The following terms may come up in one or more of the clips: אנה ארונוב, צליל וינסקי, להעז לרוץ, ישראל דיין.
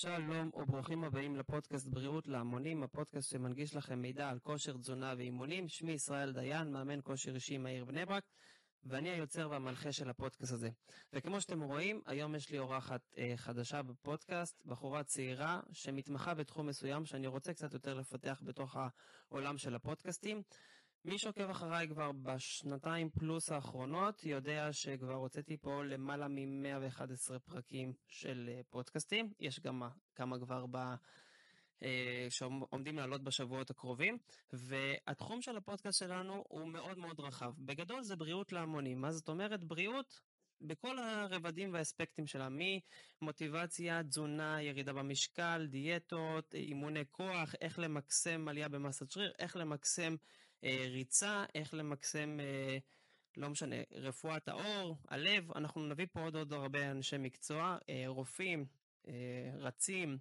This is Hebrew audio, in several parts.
שלום וברוכים הבאים לפודקאסט בריאות להמונים, הפודקאסט שמנגיש לכם מידע על כושר תזונה ואימונים. שמי ישראל דיין, מאמן כושר אישי מהעיר בני ברק, ואני היוצר והמנחה של הפודקאסט הזה. וכמו שאתם רואים, היום יש לי אורחת חדשה בפודקאסט, בחורה צעירה שמתמחה בתחום מסוים שאני רוצה קצת יותר לפתח בתוך העולם של הפודקאסטים. מי שעוקב אחריי כבר בשנתיים פלוס האחרונות יודע שכבר הוצאתי פה למעלה מ-111 פרקים של פודקאסטים. יש גם כמה כבר שעומדים לעלות בשבועות הקרובים, והתחום של הפודקאסט שלנו הוא מאוד מאוד רחב. בגדול זה בריאות להמונים. מה זאת אומרת? בריאות בכל הרבדים והאספקטים שלה, ממוטיבציה, תזונה, ירידה במשקל, דיאטות, אימוני כוח, איך למקסם עלייה במסת שריר, איך למקסם ריצה, איך למקסם, לא משנה, רפואת האור, הלב. אנחנו נביא פה עוד הרבה אנשי מקצוע, רופאים, רצים,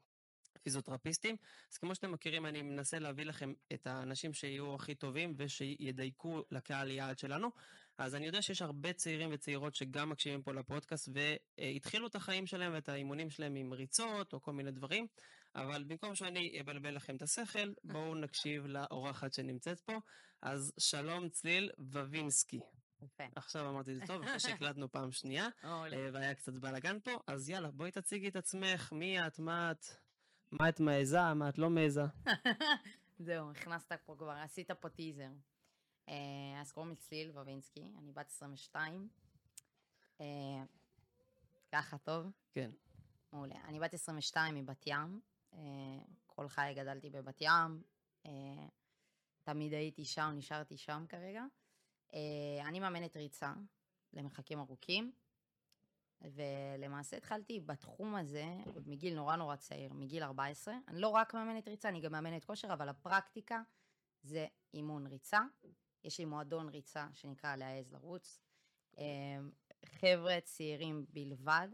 פיזיותרפיסטים. אז כמו שאתם מכירים, אני מנסה להביא לכם את האנשים שיהיו הכי טובים ושידייקו לקהל יעד שלנו. אז אני יודע שיש הרבה צעירים וצעירות שגם מקשיבים פה לפודקאסט והתחילו את החיים שלהם ואת האימונים שלהם עם ריצות או כל מיני דברים, אבל במקום שאני אבלבל לכם את השכל, בואו נקשיב לאורחת שנמצאת פה. אז שלום, צליל וינסקי. עכשיו אמרתי זה טוב, אחרי שהקלטנו פעם שנייה והיה קצת בלגן פה, אז יאללה, בואי תציגי את עצמך, מי את, מה את מעיזה, מה את לא מעיזה. זהו, הכנסת פה כבר, עשית פה טיזר. אז קוראים לי צליל וינסקי, אני בת 22. ככה טוב? כן. מעולה. אני בת 22 מבת ים. כל חיי גדלתי בבת ים. תמיד הייתי שם, נשארתי שם כרגע. אני מאמנת ריצה למרחקים ארוכים. ולמעשה התחלתי בתחום הזה מגיל נורא צעיר, מגיל 14. אני לא רק מאמנת ריצה, אני גם מאמנת כושר, אבל הפרקטיקה זה אימון ריצה. יש לי מועדון ריצה שנקרא להעז לרוץ. חבר'ה צעירים בלבד.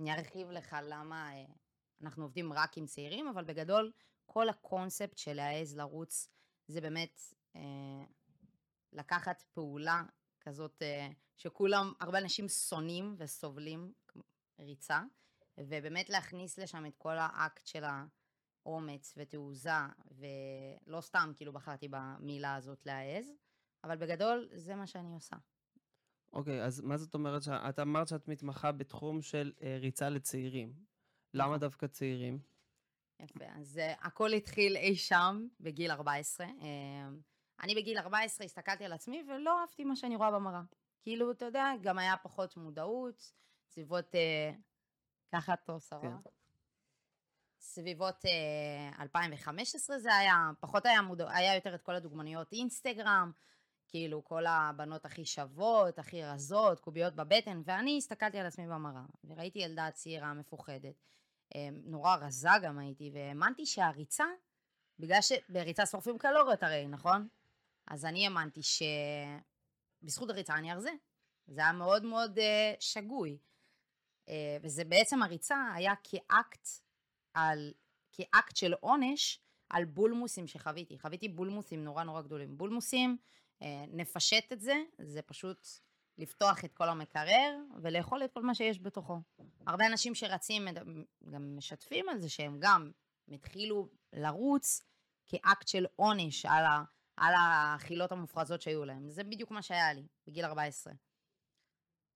אני ארחיב לך למה אנחנו עובדים רק עם צעירים, אבל בגדול כל הקונספט של להעז לרוץ זה באמת לקחת פעולה כזאת שכולם, הרבה אנשים שונאים וסובלים ריצה, ובאמת להכניס לשם את כל האקט של האומץ ותעוזה, ולא סתם כאילו בחרתי במילה הזאת להעז, אבל בגדול זה מה שאני עושה. אוקיי, אז מה זאת אומרת? את אמרת שאת מתמחה בתחום של ריצה לצעירים. למה דווקא צעירים? יפה, אז הכל התחיל אי שם בגיל 14, אני בגיל 14 הסתכלתי על עצמי ולא אהבתי מה שאני רואה במראה. כאילו, אתה יודע, גם היה פחות מודעות, סביבות, ככה טוב שרה. סביבות 2015 זה היה, פחות היה מודעות, היה יותר את כל הדוגמניות אינסטגרם, כאילו כל הבנות הכי שוות, הכי רזות, קוביות בבטן, ואני הסתכלתי על עצמי במראה, וראיתי ילדה צעירה מפוחדת, נורא רזה גם הייתי, והאמנתי שהריצה, בגלל שבריצה שורפים קלוריות הרי, נכון? אז אני האמנתי שבזכות הריצה אני ארזה. זה היה מאוד מאוד שגוי. וזה בעצם הריצה היה כאקט של עונש על בולמוסים שחוויתי. חוויתי בולמוסים נורא גדולים. בולמוסים, נפשט את זה, זה פשוט לפתוח את כל המקרר ולאכול את כל מה שיש בתוכו. הרבה אנשים שרצים גם משתפים על זה שהם גם מתחילו לרוץ כאקט של עונש על האכילות המופרזות שהיו להם. זה בדיוק מה שהיה לי, בגיל 14.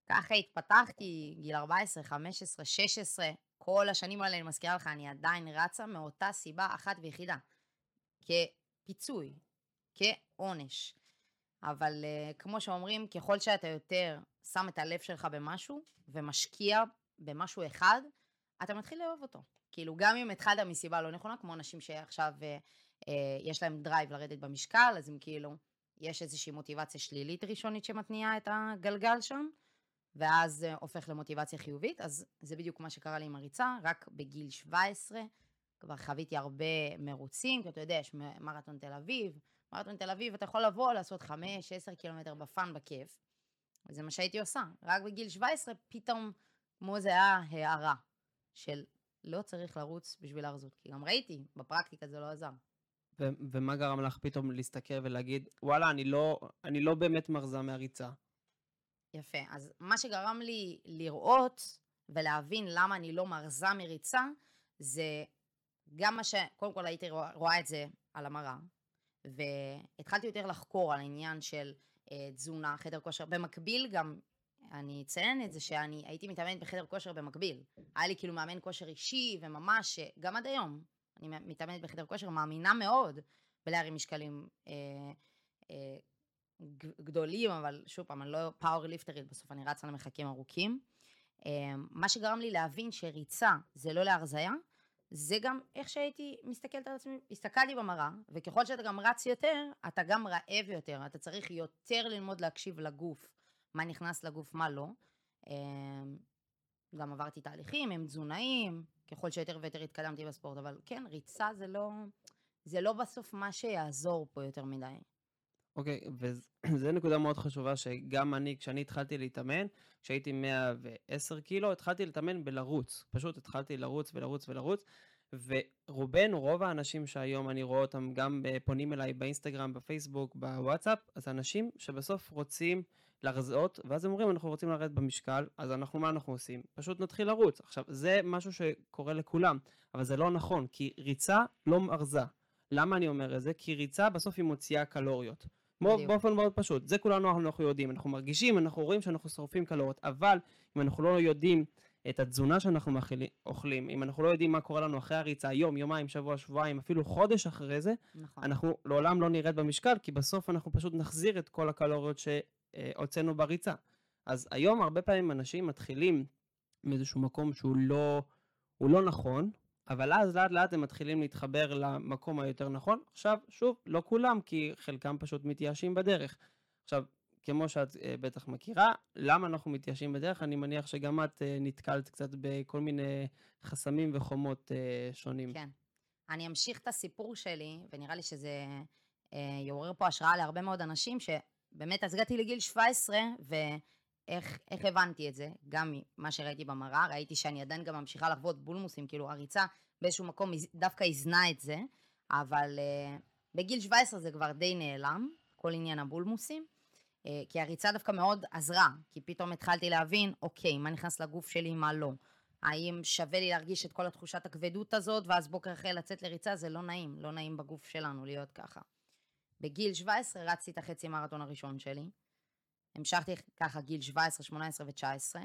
ככה התפתחתי, גיל 14, 15, 16, כל השנים האלה, אני מזכירה לך, אני עדיין רצה מאותה סיבה אחת ויחידה, כפיצוי, כעונש. אבל כמו שאומרים, ככל שאתה יותר שם את הלב שלך במשהו, ומשקיע במשהו אחד, אתה מתחיל לאהוב אותו. כאילו גם אם התחלת מסיבה לא נכונה, כמו אנשים שעכשיו יש להם דרייב לרדת במשקל, אז הם כאילו, יש איזושהי מוטיבציה שלילית ראשונית שמתניעה את הגלגל שם, ואז הופך למוטיבציה חיובית, אז זה בדיוק מה שקרה לי עם הריצה, רק בגיל 17, כבר חוויתי הרבה מרוצים, כי אתה יודע, יש מרתון תל אביב, אתה יכול לבוא לעשות 5-10 קילומטר בפן בכיף, וזה מה שהייתי עושה, רק בגיל 17 פתאום כמו זה היה הערה של לא צריך לרוץ בשביל הרזות, כי גם ראיתי, בפרקטיקה זה לא עזר. ומה גרם לך פתאום להסתכל ולהגיד, וואלה, אני לא באמת מרזה מהריצה? יפה, אז מה שגרם לי לראות ולהבין למה אני לא מרזה מריצה, זה גם מה שקודם כל הייתי רואה את זה על המראה, והתחלתי יותר לחקור על העניין של תזונה, חדר כושר, במקביל גם, אני אציין את זה שאני הייתי מתאמנת בחדר כושר במקביל, היה לי כאילו מאמן כושר אישי וממש, גם עד היום, אני מתאמנת בחדר כושר, מאמינה מאוד בלהרים משקלים גדולים, אבל שוב פעם, אני לא פאוור ליפטרית, בסוף אני רצה למחקים ארוכים, מה שגרם לי להבין שריצה זה לא להרזיה, זה גם איך שהייתי מסתכלת על עצמי, הסתכלתי במראה, וככל שאתה גם רץ יותר, אתה גם רעב יותר, אתה צריך יותר ללמוד להקשיב לגוף, מה נכנס לגוף, מה לא. גם עברתי תהליכים, הם תזונאים, ככל שיותר ויותר התקדמתי בספורט, אבל כן, ריצה זה לא, זה לא בסוף מה שיעזור פה יותר מדי. אוקיי, וזו נקודה מאוד חשובה שגם אני, כשאני התחלתי להתאמן, כשהייתי 110 קילו, התחלתי להתאמן בלרוץ. פשוט התחלתי לרוץ ולרוץ ולרוץ, ורובנו, רוב האנשים שהיום אני רואה אותם גם פונים אליי באינסטגרם, בפייסבוק, בוואטסאפ, אז אנשים שבסוף רוצים לרזות, ואז הם אומרים, אנחנו רוצים לרדת במשקל, אז אנחנו, מה אנחנו עושים? פשוט נתחיל לרוץ. עכשיו, זה משהו שקורה לכולם, אבל זה לא נכון, כי ריצה לא מרזה. למה אני אומר את זה? כי ריצה בסוף היא מוציאה קלוריות. באופן מאוד פשוט, זה כולנו אנחנו יודעים, אנחנו מרגישים, אנחנו רואים שאנחנו שורפים קלוריות, אבל אם אנחנו לא יודעים את התזונה שאנחנו אוכלים, אם אנחנו לא יודעים מה קורה לנו אחרי הריצה, יום, יומיים, שבוע, שבועיים, אפילו חודש אחרי זה, אנחנו לעולם לא נרד במשקל, כי בסוף אנחנו פשוט נחזיר את כל הקלוריות שהוצאנו בריצה. אז היום הרבה פעמים אנשים מתחילים מאיזשהו מקום שהוא לא נכון, אבל אז לאט לאט הם מתחילים להתחבר למקום היותר נכון. עכשיו, שוב, לא כולם, כי חלקם פשוט מתייאשים בדרך. עכשיו, כמו שאת בטח מכירה, למה אנחנו מתייאשים בדרך? אני מניח שגם את נתקלת קצת בכל מיני חסמים וחומות שונים. כן. אני אמשיך את הסיפור שלי, ונראה לי שזה יעורר פה השראה להרבה מאוד אנשים, שבאמת הגעתי לגיל 17, איך הבנתי את זה? גם מה שראיתי במראה, ראיתי שאני עדיין גם ממשיכה לחוות בולמוסים, כאילו הריצה באיזשהו מקום דווקא הזנה את זה, אבל בגיל 17 זה כבר די נעלם, כל עניין הבולמוסים, כי הריצה דווקא מאוד עזרה, כי פתאום התחלתי להבין, אוקיי, מה נכנס לגוף שלי, מה לא. האם שווה לי להרגיש את כל התחושת הכבדות הזאת, ואז בוקר אחרי לצאת לריצה, זה לא נעים, לא נעים בגוף שלנו להיות ככה. בגיל 17 רצתי את החצי מרתון הראשון שלי, המשכתי ככה גיל 17, 18 ו-19,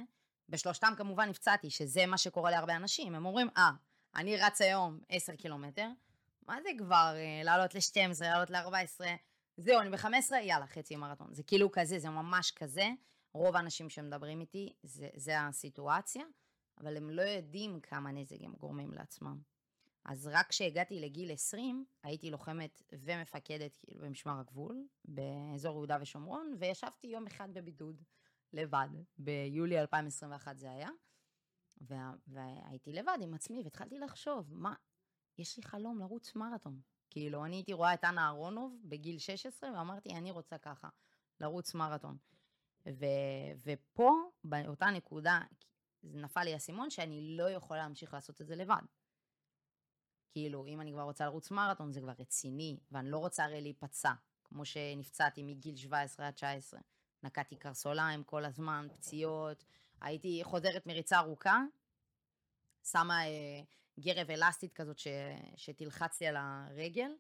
בשלושתם כמובן נפצעתי, שזה מה שקורה להרבה אנשים, הם אומרים, אני רץ היום 10 קילומטר, מה זה כבר, לעלות ל-12, לעלות ל-14, זהו, אני ב-15, יאללה, חצי מרתון, זה כאילו כזה, זה ממש כזה, רוב האנשים שמדברים איתי, זה הסיטואציה, אבל הם לא יודעים כמה נזק הם גורמים לעצמם. אז רק כשהגעתי לגיל 20, הייתי לוחמת ומפקדת כאילו, במשמר הגבול, באזור יהודה ושומרון, וישבתי יום אחד בבידוד, לבד, ביולי 2021 זה היה, והייתי לבד עם עצמי, והתחלתי לחשוב, מה, יש לי חלום לרוץ מרתון. כאילו, אני הייתי רואה את אנה ארונוב בגיל 16, ואמרתי, אני רוצה ככה, לרוץ מרתון. ופה, באותה נקודה, נפל לי הסימון, שאני לא יכולה להמשיך לעשות את זה לבד. כאילו, אם אני כבר רוצה לרוץ מרתון, זה כבר רציני, ואני לא רוצה הרי להיפצע, כמו שנפצעתי מגיל 17 עד 19. נקעתי קרסוליים כל הזמן, פציעות, הייתי חוזרת מריצה ארוכה, שמה גרב אלסטית כזאת שתלחץ לי על הרגל,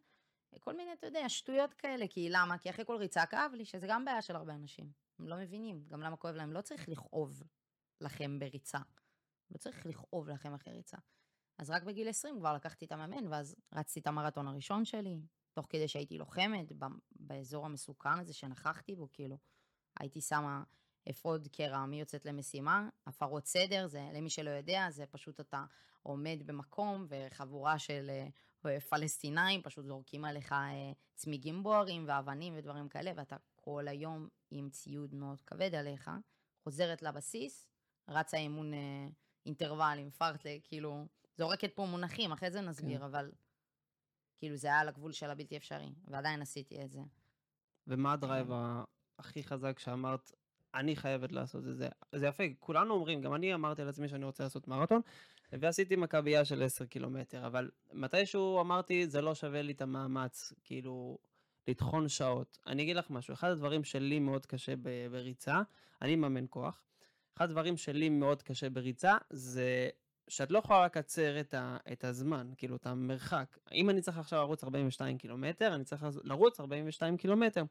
כל מיני, אתה יודע, שטויות כאלה, כי למה? כי אחרי כל ריצה כאב לי, שזה גם בעיה של הרבה אנשים. הם לא מבינים, גם למה כואב להם, לא צריך לכאוב לכם בריצה. לא צריך לכאוב לכם אחרי ריצה. אז רק בגיל 20 כבר לקחתי את המאמן, ואז רצתי את המרתון הראשון שלי, תוך כדי שהייתי לוחמת, באזור המסוכן הזה שנכחתי בו, כאילו, הייתי שמה אפוד קרע, מי יוצאת למשימה, הפרות סדר, זה, למי שלא יודע, זה פשוט אתה עומד במקום, וחבורה של פלסטינאים, פשוט זורקים עליך צמיגים בוערים, ואבנים ודברים כאלה, ואתה כל היום עם ציוד מאוד כבד עליך, חוזרת לבסיס, רצה אימון אינטרוול, עם פרטלה, כאילו, זורקת פה מונחים, אחרי זה נסביר, כן. אבל כאילו זה היה על הגבול של הבלתי אפשרי, ועדיין עשיתי את זה. ומה הדרייב הכי חזק שאמרת, אני חייבת לעשות את זה? זה יפה, כולנו אומרים, גם אני אמרתי על עצמי שאני רוצה לעשות מרתון, ועשיתי מקבייה של 10 קילומטר, אבל מתישהו אמרתי, זה לא שווה לי את המאמץ, כאילו, לתחון שעות. אני אגיד לך משהו, אחד הדברים שלי מאוד קשה בריצה, אני מאמן כוח, אחד הדברים שלי מאוד קשה בריצה, זה שאת לא יכולה לקצר את הזמן, כאילו את המרחק. אם אני צריך עכשיו לרוץ 42 קילומטר, אני צריך לרוץ 42 קילומטר.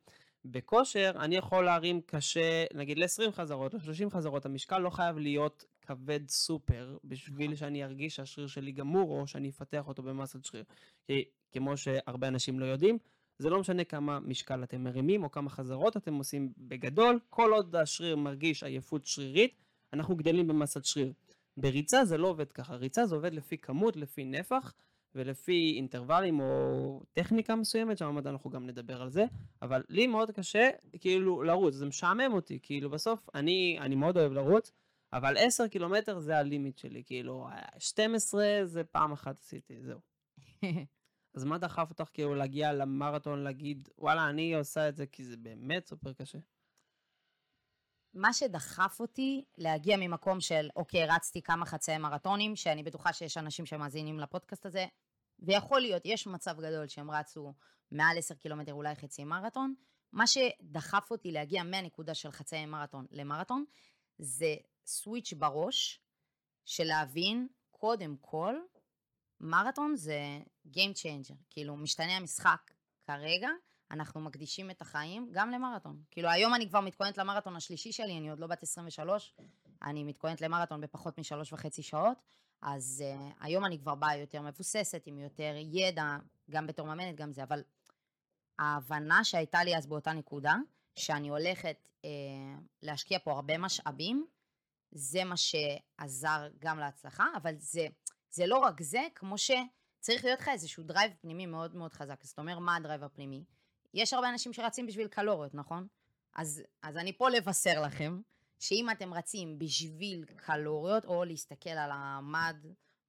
בכושר אני יכול להרים קשה, נגיד ל-20 חזרות, ל-30 חזרות, המשקל לא חייב להיות כבד סופר, בשביל שאני ארגיש שהשריר שלי גמור, או שאני אפתח אותו במסת שריר. כי כמו שהרבה אנשים לא יודעים, זה לא משנה כמה משקל אתם מרימים, או כמה חזרות אתם עושים בגדול, כל עוד השריר מרגיש עייפות שרירית, אנחנו גדלים במסת שריר. בריצה זה לא עובד ככה, ריצה זה עובד לפי כמות, לפי נפח, ולפי אינטרוולים או טכניקה מסוימת, שעמד אנחנו גם נדבר על זה, אבל לי מאוד קשה כאילו לרוץ, זה משעמם אותי, כאילו בסוף אני מאוד אוהב לרוץ, אבל 10 קילומטר זה הלימיט שלי, כאילו 12 זה פעם אחת עשיתי, זהו. אז מה דחף אותך כאילו להגיע למרתון, להגיד וואלה אני עושה את זה כי זה באמת סופר קשה? מה שדחף אותי להגיע ממקום של, אוקיי, רצתי כמה חצי מרתונים, שאני בטוחה שיש אנשים שמאזינים לפודקאסט הזה, ויכול להיות, יש מצב גדול שהם רצו מעל 10 קילומטר, אולי חצי מרתון. מה שדחף אותי להגיע מהנקודה של חצי מרתון למרתון, זה סוויץ' בראש, של להבין, קודם כל, מרתון זה game changer, כאילו משתנה המשחק כרגע, אנחנו מקדישים את החיים גם למרתון. כאילו היום אני כבר מתכוננת למרתון השלישי שלי, אני עוד לא בת 23, אני מתכוננת למרתון בפחות מ3.5 שעות, אז היום אני כבר באה יותר מבוססת, עם יותר ידע, גם בתור מאמנת, גם זה, אבל ההבנה שהייתה לי אז באותה נקודה, שאני הולכת להשקיע פה הרבה משאבים, זה מה שעזר גם להצלחה, אבל זה לא רק זה, כמו שצריך להיות לך איזשהו דרייב פנימי מאוד מאוד חזק, זאת אומרת, מה הדרייב הפנימי? יש הרבה אנשים שרצים בשביל קלוריות, נכון? אז אני פה לבשר לכם, שאם אתם רצים בשביל קלוריות, או להסתכל על המד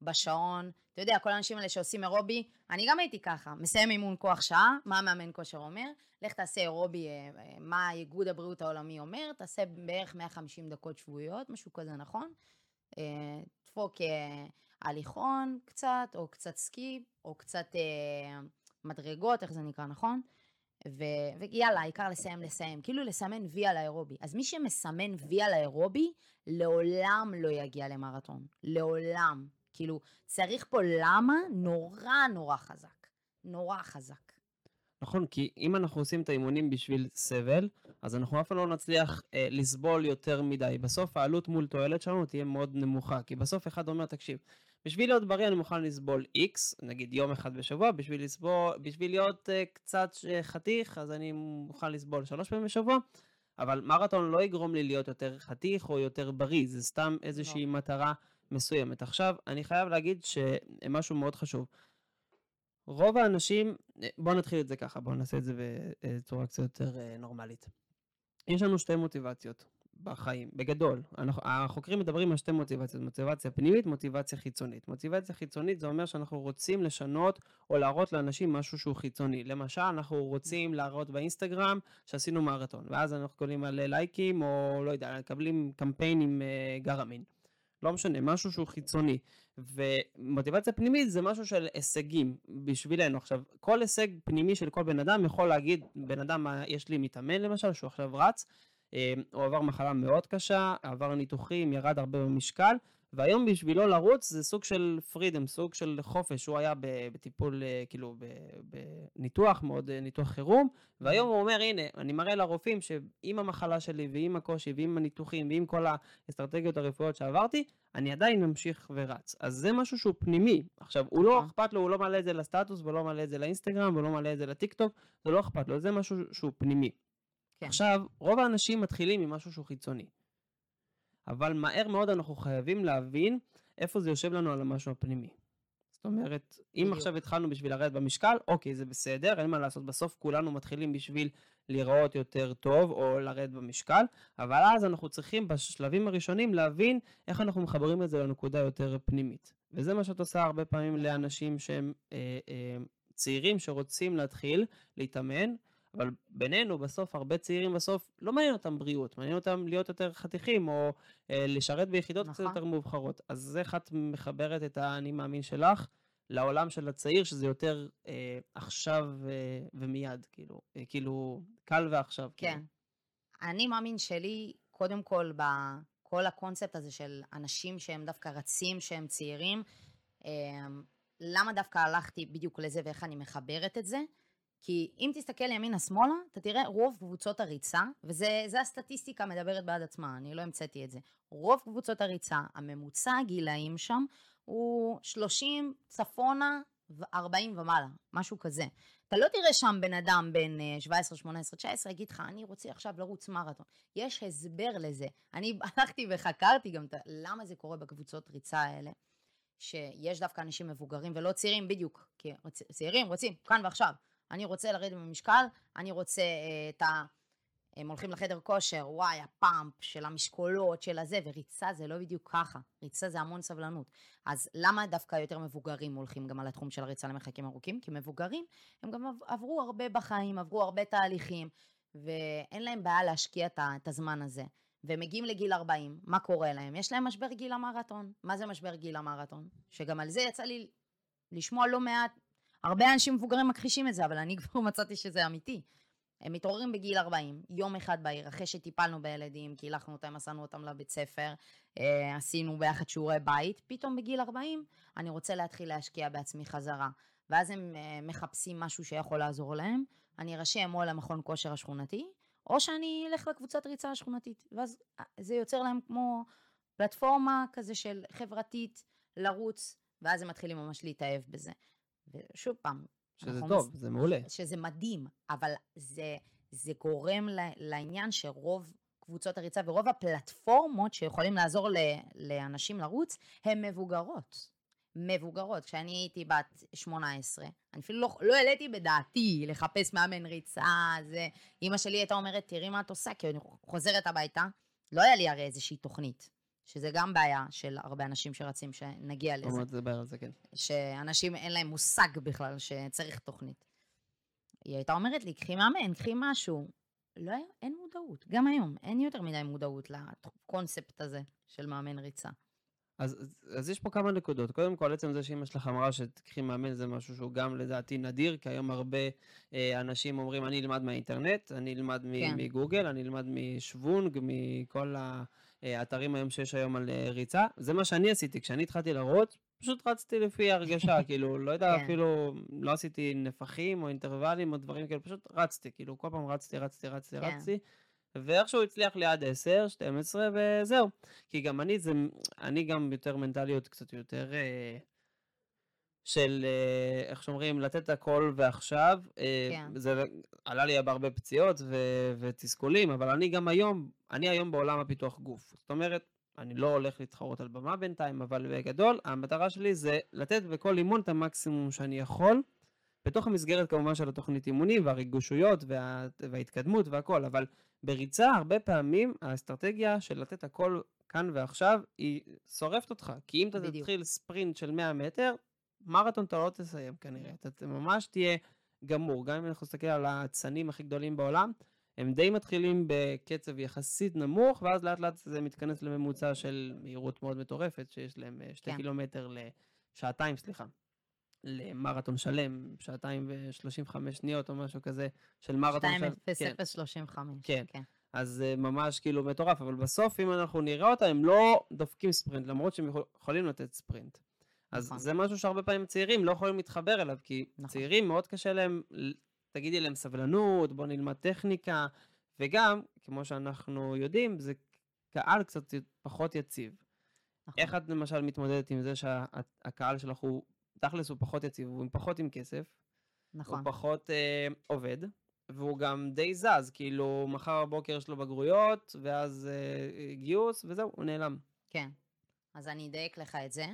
בשעון, אתה יודע, כל האנשים האלה שעושים אירובי, אני גם הייתי ככה, מסיים אימון כוח שעה, מה המאמן כושר אומר, לך תעשה אירובי, מה איגוד הבריאות העולמי אומר, תעשה בערך 150 דקות שבועיות, משהו כזה, נכון? תפוק הליכון קצת, או קצת סקי, או קצת מדרגות, איך זה נקרא, נכון? ויאללה, העיקר לסיים, כאילו לסמן וי על האירובי. אז מי שמסמן וי על האירובי, לעולם לא יגיע למרתון. לעולם. כאילו, צריך פה למה נורא נורא חזק. נורא חזק. נכון, כי אם אנחנו עושים את האימונים בשביל סבל, אז אנחנו אף לא נצליח לסבול יותר מדי. בסוף העלות מול תועלת שלנו תהיה מאוד נמוכה, כי בסוף אחד אומר, תקשיב, בשביל להיות בריא אני מוכן לסבול X, נגיד יום אחד בשבוע, בשביל להיות קצת חתיך, אז אני מוכן לסבול 3 פעמים בשבוע, אבל מרתון לא יגרום לי להיות יותר חתיך או יותר בריא, זה סתם איזושהי מטרה מסוימת. עכשיו, אני חייב להגיד שמשהו מאוד חשוב. רוב האנשים, בואו נתחיל את זה ככה, בואו נעשה את זה בצורה קצת יותר נורמלית. יש לנו 2 מוטיבציות. בחיים, בגדול. החוקרים מדברים על 2 מוטיבציות, מוטיבציה פנימית, מוטיבציה חיצונית. מוטיבציה חיצונית זה אומר שאנחנו רוצים לשנות או להראות לאנשים משהו שהוא חיצוני. למשל, אנחנו רוצים להראות באינסטגרם שעשינו מרתון, ואז אנחנו קולים על לייקים או לא יודע, מקבלים קמפיין עם גרמין. לא משנה, משהו שהוא חיצוני. ומוטיבציה פנימית זה משהו של הישגים בשבילנו. עכשיו, כל הישג פנימי של כל בן אדם יכול להגיד, בן אדם, יש לי מתאמן למשל, שהוא עכשיו רץ, הוא עבר מחלה מאוד קשה, עבר ניתוחים, ירד הרבה במשקל, והיום בשבילו לרוץ זה סוג של פרידם, סוג של חופש, הוא היה בטיפול, כאילו בניתוח, מאוד ניתוח חירום, והיום הוא אומר, הנה, אני מראה לרופאים שעם המחלה שלי ועם הקושי ועם הניתוחים ועם כל האסטרטגיות הרפואיות שעברתי, אני עדיין ממשיך ורץ. אז זה משהו שהוא פנימי. עכשיו, הוא לא אכפת לו, הוא לא מעלה את זה לסטטוס, הוא לא מעלה את זה לאינסטגרם, הוא לא מעלה את זה לטיקטוק, זה לא אכפת לו, זה משהו שהוא פנימי. עכשיו, רוב האנשים מתחילים עם משהו שהוא חיצוני. אבל מהר מאוד אנחנו חייבים להבין איפה זה יושב לנו על המשהו הפנימי. זאת אומרת, אם עכשיו התחלנו בשביל לרדת במשקל, אוקיי, זה בסדר, אין מה לעשות. בסוף כולנו מתחילים בשביל לראות יותר טוב או לרדת במשקל, אבל אז אנחנו צריכים בשלבים הראשונים להבין איך אנחנו מחברים את זה לנקודה יותר פנימית. וזה מה שאת עושה הרבה פעמים לאנשים שהם צעירים שרוצים להתחיל להתאמן, אבל בינינו בסוף, הרבה צעירים בסוף, לא מעניין אותם בריאות, מעניין אותם להיות יותר חתיכים, או לשרת ביחידות קצת יותר מאובחרות. אז איך את מחברת את האני מאמין שלך לעולם של הצעיר, שזה יותר עכשיו ומיד, כאילו קל ועכשיו? כן. האני מאמין שלי, קודם כל, כל הקונספט הזה של אנשים שהם דווקא רצים, שהם צעירים, למה דווקא הלכתי בדיוק לזה ואיך אני מחברת את זה? כי אם תסתכל ימינה שמאלה, אתה תראה רוב קבוצות הריצה, וזה הסטטיסטיקה מדברת בעד עצמה, אני לא המצאתי את זה. רוב קבוצות הריצה, הממוצע הגילאים שם, הוא 30 צפונה, 40 ומעלה, משהו כזה. אתה לא תראה שם בן אדם בין 17, 18, 19, אגיד לך, אני רוצה עכשיו לרוץ מרתון. יש הסבר לזה. אני הלכתי וחקרתי גם למה זה קורה בקבוצות ריצה האלה, שיש דווקא אנשים מבוגרים ולא צעירים בדיוק, כי צעירים רוצים, כאן ועכשיו. אני רוצה לרדת במשקל, אני רוצה את ה... הם הולכים לחדר כושר, וואי, הפאמפ של המשקולות, של הזה, וריצה זה לא בדיוק ככה. ריצה זה המון סבלנות. אז למה דווקא יותר מבוגרים הולכים גם על התחום של הריצה למרחקים ארוכים? כי מבוגרים, הם גם עברו הרבה בחיים, עברו הרבה תהליכים, ואין להם בעיה להשקיע את הזמן הזה. ומגיעים לגיל 40, מה קורה להם? יש להם משבר גיל המרתון. מה זה משבר גיל המרתון? שגם על זה יצא לי לשמוע לא מעט, הרבה אנשים מבוגרים מכחישים את זה, אבל אני כבר מצאתי שזה אמיתי. הם מתעוררים בגיל 40, יום אחד בעיר, אחרי שטיפלנו בילדים, קילחנו אותם, עשינו אותם לבית ספר, עשינו ביחד שיעורי בית, פתאום בגיל 40, אני רוצה להתחיל להשקיע בעצמי חזרה. ואז הם מחפשים משהו שיכול לעזור להם, אני ארשם או למכון כושר השכונתי, או שאני אלך לקבוצת ריצה השכונתית. ואז זה יוצר להם כמו פלטפורמה כזה של חברתית, לרוץ, ואז הם מתחילים ממש להתאהב בזה. ושוב פעם, שזה טוב, זה מעולה. שזה מדהים, אבל זה גורם לעניין שרוב קבוצות הריצה ורוב הפלטפורמות שיכולים לעזור לאנשים לרוץ, הן מבוגרות. מבוגרות. כשאני הייתי בת 18, אני אפילו לא העליתי בדעתי לחפש מאמן ריצה, זה... אמא שלי הייתה אומרת, תראי מה את עושה, כי אני חוזרת הביתה, לא היה לי הרי איזושהי תוכנית. שזה גם בעיה של הרבה אנשים שרצים שנגיע לזה. אומרת, זה בעיה על זה, כן. שאנשים אין להם מושג בכלל שצריך תוכנית. היא הייתה אומרת לי, קחי מאמן, קחי משהו. לא, אין מודעות. גם היום, אין יותר מדי מודעות לקונספט הזה של מאמן ריצה. אז יש פה כמה נקודות. קודם כל, עצם זה שאמא שלך אמרה שתקחי מאמן, זה משהו שהוא גם לדעתי נדיר, כי היום הרבה אנשים אומרים, אני אלמד מהאינטרנט, אני אלמד מגוגל, אני אלמד משוונג, מכל האתרים היום שיש היום על ריצה. זה מה שאני עשיתי, כשאני התחלתי לרוץ, פשוט רצתי לפי הרגשה, כאילו, לא יודע, אפילו לא עשיתי נפחים או אינטרוולים או דברים כאלה, פשוט רצתי, כאילו, כל פעם רצתי. ואיכשהו הצליח לי עד 10, 12 וזהו. כי גם אני גם יותר מנטליות קצת יותר של, איך שאומרים, לתת הכל ועכשיו. זה עלה לי בהרבה פציעות ותסכולים, אבל אני היום בעולם הפיתוח גוף. זאת אומרת, אני לא הולך להתחרות על במה בינתיים, אבל בגדול, המטרה שלי זה לתת בכל אימון את המקסימום שאני יכול, בתוך המסגרת כמובן של התוכנית אימונים והריגושויות וההתקדמות והכל, אבל בריצה הרבה פעמים האסטרטגיה של לתת הכל כאן ועכשיו היא שורפת אותך, כי אם אתה תתחיל ספרינט של 100 מטר, מרתון אתה לא תסיים כנראה, אתה ממש תהיה גמור, גם אם אנחנו נסתכל על הצנים הכי גדולים בעולם, הם די מתחילים בקצב יחסית נמוך, ואז לאט לאט זה מתכנס לממוצע של מהירות מאוד מטורפת, שיש להם 2 קילומטר לשעתיים, למרתון שלם, 2:35 או משהו כזה, של מרתון שלם. 2:35. כן. אז ממש כאילו מטורף, אבל בסוף אם אנחנו נראה אותם, הם לא דופקים ספרינט, למרות שהם יכולים לתת ספרינט. אז זה משהו שהרבה פעמים צעירים לא יכולים להתחבר אליו, כי צעירים מאוד קשה להם, תגידי להם סבלנות, בוא נלמד טכניקה, וגם, כמו שאנחנו יודעים, זה קהל קצת פחות יציב. איך את למשל מתמודדת עם זה שהקהל שלך הוא תכלס הוא פחות יציב, הוא פחות עם כסף, נכון. הוא פחות עובד, והוא גם די זז, כאילו מחר הבוקר יש לו בגרויות, ואז גיוס, וזהו, הוא נעלם. כן, אז אני אדייק לך את זה.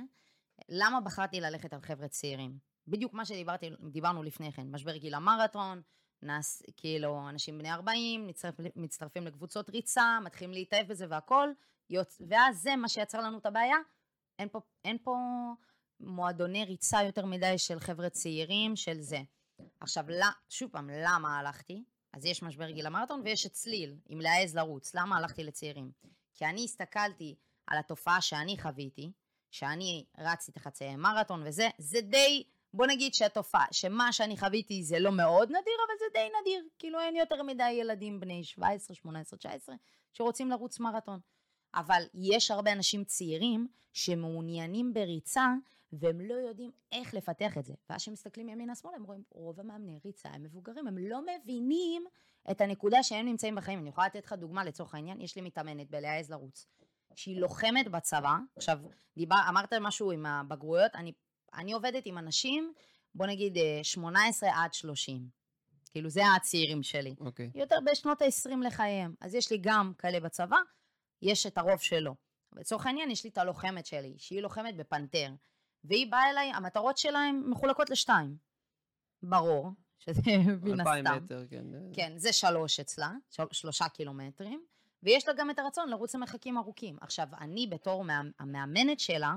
למה בחרתי ללכת על חבר'ה צעירים? בדיוק מה שדיברנו לפני כן, משבר גיל המרתון, כאילו אנשים בני 40, מצטרפים לקבוצות ריצה, מתחילים להתאהב בזה והכל, ואז זה מה שיצר לנו את הבעיה, אין פה מועדוני ריצה יותר מדי של חבר'ה צעירים, של זה. עכשיו, שוב פעם, למה הלכתי? אז יש משבר גיל המרתון, ויש את צליל, עם להעז לרוץ. למה הלכתי לצעירים? כי אני הסתכלתי על התופעה שאני חוויתי, שאני רצתי תחצי מרתון, וזה, זה די, בוא נגיד שהתופעה, שמה שאני חוויתי זה לא מאוד נדיר, אבל זה די נדיר. כאילו אין יותר מדי ילדים בני 17, 18, 19, שרוצים לרוץ מרתון. אבל יש הרבה אנשים צעירים שמעוניינים בריצה, והם לא יודעים איך לפתח את זה. ואז שמסתכלים ימינה שמאלה, הם רואים, רוב המאמני ריצה, הם מבוגרים, הם לא מבינים את הנקודה שהם נמצאים בחיים. אני יכולה לתת לך דוגמה לצורך העניין, יש לי מתאמנת בלהעז לרוץ, שהיא לוחמת בצבא. עכשיו, אמרת משהו עם הבגרויות, אני עובדת עם אנשים, בוא נגיד 18 עד 30. כאילו זה הצעירים שלי. Okay. יותר בשנות ה-20 לחיים. אז יש לי גם כאלה בצבא, יש את הרוב שלו. בצורך העניין יש לי את הלוחמת שלי, שהיא לוחמת בפנתר. והיא באה אליי, המטרות שלהם מחולקות לשתיים. ברור, שזה בין הסתם. 2,000 מטר, כן. כן, זה 3 אצלה, 3 קילומטרים. ויש לה גם את הרצון לרוץ למרחקים ארוכים. עכשיו, אני בתור המאמנת שלה,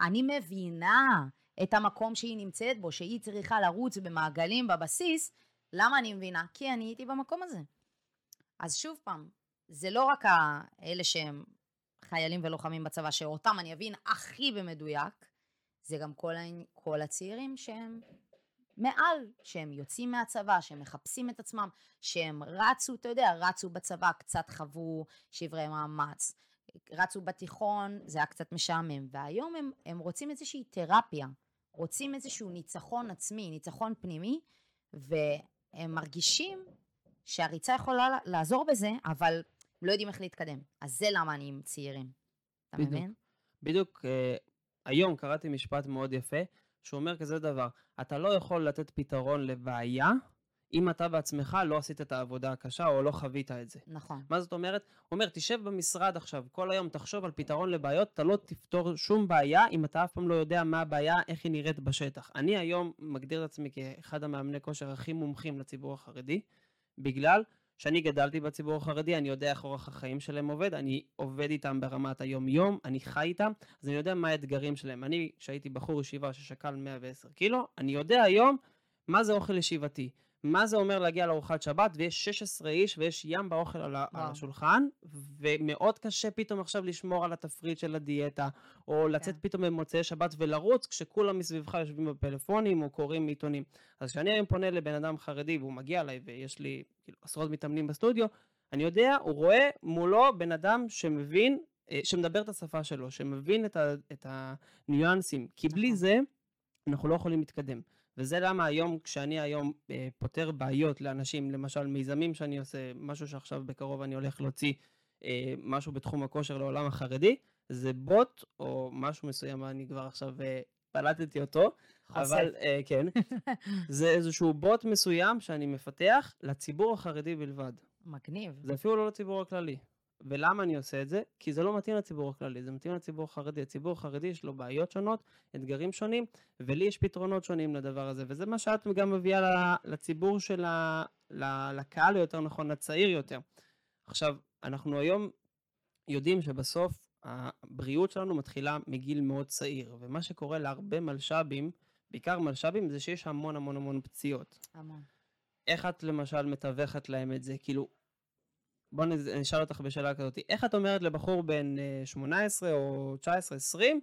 אני מבינה את המקום שהיא נמצאת בו, שהיא צריכה לרוץ במעגלים בבסיס, למה אני מבינה? כי אני הייתי במקום הזה. אז שוב פעם, זה לא רק אלה שהם חיילים ולוחמים בצבא, שאותם אני אבין הכי במדויק, זה גם כל הצעירים שהם מעל, שהם יוצאים מהצבא, שהם מחפשים את עצמם, שהם רצו, אתה יודע, רצו בצבא, קצת חוו שברי מאמץ, רצו בתיכון, זה היה קצת משעמם, והיום הם רוצים איזושהי תרפיה, רוצים איזשהו ניצחון עצמי, ניצחון פנימי, והם מרגישים שהריצה יכולה לעזור בזה, אבל הם לא יודעים איך להתקדם. אז זה למה אני עם צעירים. אתה מבין? בדיוק, היום קראתי משפט מאוד יפה, שהוא אומר כזה דבר, אתה לא יכול לתת פתרון לבעיה, אם אתה בעצמך לא עשית את העבודה הקשה, או לא חווית את זה. נכון. מה זאת אומרת? הוא אומר, תשב במשרד עכשיו, כל היום תחשוב על פתרון לבעיות, אתה לא תפתור שום בעיה, אם אתה אף פעם לא יודע מה הבעיה, איך היא נראית בשטח. אני היום מגדיר את עצמי כאחד המאמני כושר הכי מומחים לציבור החרדי, בגלל שאני גדלתי בציבור החרדי, אני יודע איך אורח החיים שלהם עובד, אני עובד איתם ברמת היום-יום, אני חי איתם, אז אני יודע מה האתגרים שלהם. אני, כשהייתי בחור ישיבה ששקל 110 קילו, אני יודע היום מה זה אוכל ישיבתי. מה זה אומר להגיע לארוחת שבת, ויש 16 איש, ויש ים באוכל על השולחן, ומאוד קשה פתאום עכשיו לשמור על התפריט של הדיאטה, או לצאת פתאום במוצאי שבת ולרוץ, כשכולם מסביבך יושבים בפלאפונים, או קוראים עיתונים. אז כשאני היום פונה לבן אדם חרדי, והוא מגיע אליי, ויש לי עשרות מתאמנים בסטודיו, אני יודע, הוא רואה מולו בן אדם שמבין, שמדבר את השפה שלו, שמבין את הניואנסים, כי בלי זה, אנחנו לא יכולים להתקדם. וזה למה היום, כשאני היום פותר בעיות לאנשים, למשל מיזמים שאני עושה, משהו שעכשיו בקרוב אני הולך להוציא משהו בתחום הכושר לעולם החרדי, זה בוט או משהו מסוים, אני כבר עכשיו פלטתי אותו, אבל כן, זה איזשהו בוט מסוים שאני מפתח לציבור החרדי בלבד. מגניב. זה אפילו לא לציבור הכללי. ולמה אני עושה את זה? כי זה לא מתאים לציבור הכללי, זה מתאים לציבור החרדי. הציבור החרדי יש לו בעיות שונות, אתגרים שונים, ולי יש פתרונות שונים לדבר הזה, וזה מה שאת גם מביאה לציבור של לקהל היותר נכון, הצעיר יותר. עכשיו, אנחנו היום יודעים שבסוף הבריאות שלנו מתחילה מגיל מאוד צעיר, ומה שקורה להרבה מלשבים, בעיקר מלשבים, זה שיש המון המון המון פציעות. המון. איך את למשל מתווכת להם את זה? כאילו, בוא נשאל אותך בשאלה כזאת, איך את אומרת לבחור בין 18 או 19, 20,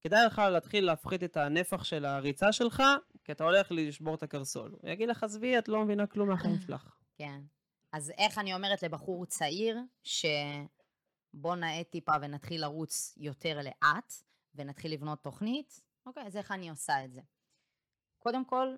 כדאי לך להתחיל להפחית את הנפח של הריצה שלך, כי אתה הולך לשבור את הקרסול. הוא יגיד לך, עזבי, את לא מבינה כלום מהחיים שלך. כן. אז איך אני אומרת לבחור צעיר, שבוא נעד טיפה ונתחיל לרוץ יותר לאט, ונתחיל לבנות תוכנית? אוקיי, אז איך אני עושה את זה? קודם כל,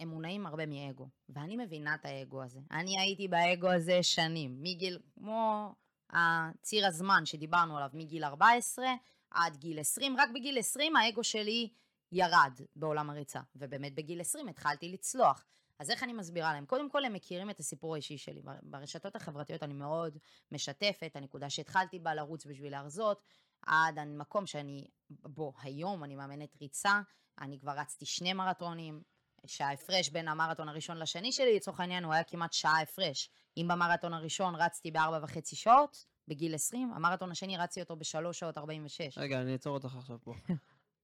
הם מונעים הרבה מאגו, ואני מבינה את האגו הזה. אני הייתי באגו הזה שנים, מגיל, כמו הציר הזמן שדיברנו עליו, מגיל 14 עד גיל 20, רק בגיל 20 האגו שלי ירד בעולם הריצה, ובאמת בגיל 20 התחלתי לצלוח. אז איך אני מסבירה להם? קודם כל הם מכירים את הסיפור האישי שלי, ברשתות החברתיות אני מאוד משתפת, הנקודה שהתחלתי בה לרוץ בשביל להרזות, עד המקום שאני, בו היום אני מאמנת ריצה, אני כבר רצתי 2 מרתונים, שההפרש בין המרתון הראשון לשני שלי, לצורך העניין, הוא היה כמעט שעה הפרש. אם במרתון הראשון רצתי ב4.5 שעות, בגיל 20, המרתון השני רצתי אותו ב3 שעות 46. רגע, אני אצור אותך עכשיו פה.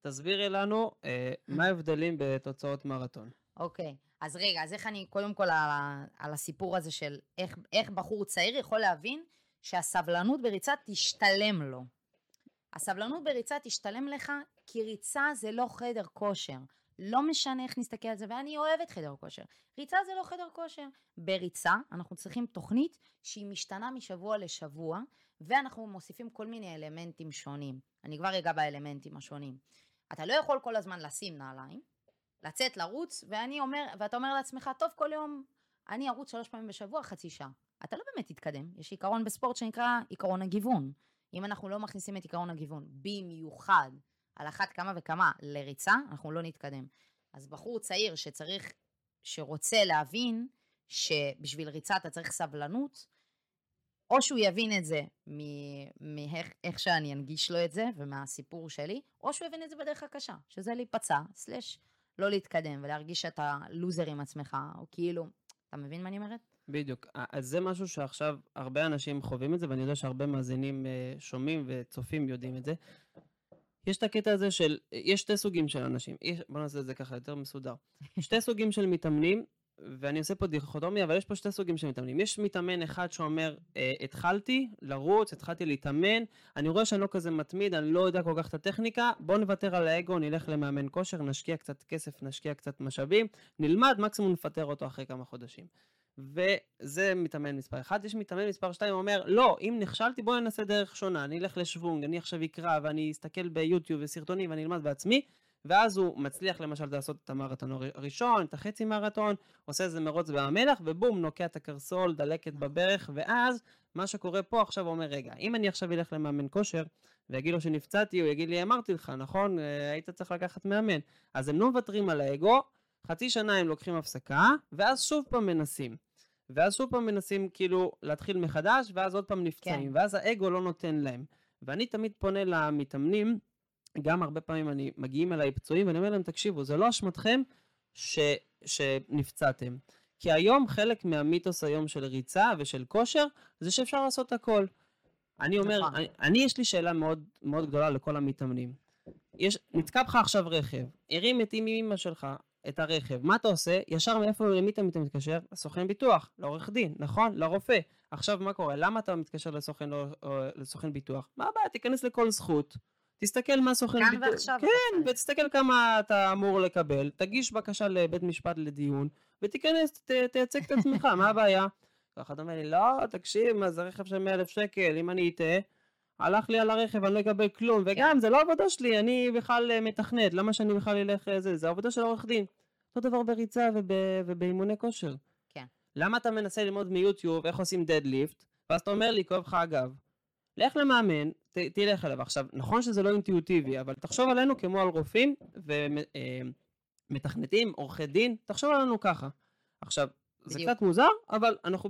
תסבירי לנו, מה ההבדלים בתוצאות מרתון? אוקיי, אז רגע, אז איך אני, קודם כל, על הסיפור הזה של איך בחור צעיר יכול להבין שהסבלנות בריצה תשתלם לו. הסבלנות בריצה תשתלם לך, כי ריצה זה לא חדר כושר. לא משנה איך נסתכל על זה, ואני אוהבת חדר כושר. ריצה זה לא חדר כושר. בריצה אנחנו צריכים תוכנית שהיא משתנה משבוע לשבוע, ואנחנו מוסיפים כל מיני אלמנטים שונים. אני כבר אגע באלמנטים השונים. אתה לא יכול כל הזמן לשים נעליים, לצאת לרוץ, ואתה אומר לעצמך, טוב, כל יום אני ארוץ 3 פעמים בשבוע, חצי שעה. אתה לא באמת תתקדם. יש עיקרון בספורט שנקרא עיקרון הגיוון. אם אנחנו לא מכניסים את עיקרון הגיוון, במיוחד, על אחת כמה וכמה לריצה, אנחנו לא נתקדם. אז בחור צעיר שרוצה להבין שבשביל ריצה אתה צריך סבלנות, או שהוא יבין את זה מאיך שאני אנגיש לו את זה ומהסיפור שלי, או שהוא יבין את זה בדרך הקשה, שזה להיפצע, סלש לא להתקדם ולהרגיש שאתה לוזר עם עצמך, או כאילו, אתה מבין מה אני אומרת? בדיוק, אז זה משהו שעכשיו הרבה אנשים חווים את זה, ואני יודע שהרבה מאזינים שומעים וצופים יודעים את זה. יש את הקטע הזה של, יש 2 סוגים של אנשים, בוא נעשה את זה ככה יותר מסודר, 2 סוגים של מתאמנים, ואני עושה פה דיכוטומיה, אבל יש פה 2 סוגים של מתאמנים. יש מתאמן אחד שאומר, התחלתי לרוץ, התחלתי להתאמן, אני רואה שאני לא כזה מתמיד, אני לא יודע כל כך את הטכניקה, בוא נוותר על האגו, נלך למאמן כושר, נשקיע קצת כסף, נשקיע קצת משאבים, נלמד, מקסימום נפטר אותו אחרי כמה חודשים. וזה מתאמן מספר 1, יש מתאמן מספר 2, אומר, לא, אם נכשלתי, בוא ננסה דרך שונה, אני אלך לשוונג, אני עכשיו אקרא, ואני אסתכל ביוטיוב וסרטונים, ואני אלמד בעצמי, ואז הוא מצליח למשל לעשות את המרתון הראשון, את החצי מרתון, עושה איזה מרוץ במלח, ובום, נוקע את הקרסול, דלקת בברך, ואז מה שקורה פה עכשיו אומר, רגע, אם אני עכשיו אלך למאמן כושר, ויגיד לו שנפצעתי, הוא יגיד לי, אמרתי לך, נכון, היית צריך לקחת מאמן. אז הם לא מוותרים על האגו, חצי שנה הם לוקחים הפסקה, ואז שוב פעם מנסים. ואז שוב פעם מנסים כאילו להתחיל מחדש, ואז עוד פעם נפצעים, כן. ואז האגו לא נותן להם. ואני תמיד פונה למתאמנים, גם הרבה פעמים אני מגיעים אליי פצועים, ואני אומר להם, תקשיבו, זה לא אשמתכם שנפצעתם. כי היום חלק מהמיתוס היום של ריצה ושל כושר, זה שאפשר לעשות הכל. אני אומר, אני יש לי שאלה מאוד, מאוד גדולה לכל המתאמנים. נתקע בך עכשיו רכב, הרים את אמא שלך, את הרכב, מה אתה עושה? ישר מאיפה למי אתה מתקשר? לסוכן ביטוח, לעורך דין, נכון? לרופא. עכשיו מה קורה? למה אתה מתקשר לסוכן ביטוח? מה הבא? תיכנס לכל זכות. תסתכל מה סוכן ביטוח. כן, ותסתכל כמה אתה אמור לקבל. תגיש בקשה לבית משפט לדיון, ותיכנס, תייצג את עצמך. מה הבעיה? ואחד אומר לי, לא, תקשיב, מה זה רכב של 100,000 שקל, אם אני איתה, הלך לי על הרכב, אני לא אקבל כלום, וגם זה לא עבודה שלי, אני בכלל מתכנת, למה שאני בכלל אלך לזה, זה עבודה של עורך דין. אותו דבר בריצה ובאימוני כושר. כן. למה אתה מנסה ללמוד מיוטיוב, איך עושים דדליפט, ואז אתה אומר לי, כואב לך אגב, לך למאמן, תלך אליו. עכשיו, נכון שזה לא אינטואיטיבי, אבל תחשוב עלינו כמו על רופאים ומתכנתים, עורכי דין, תחשוב עלינו ככה. עכשיו, זה קצת מוזר, אבל אנחנו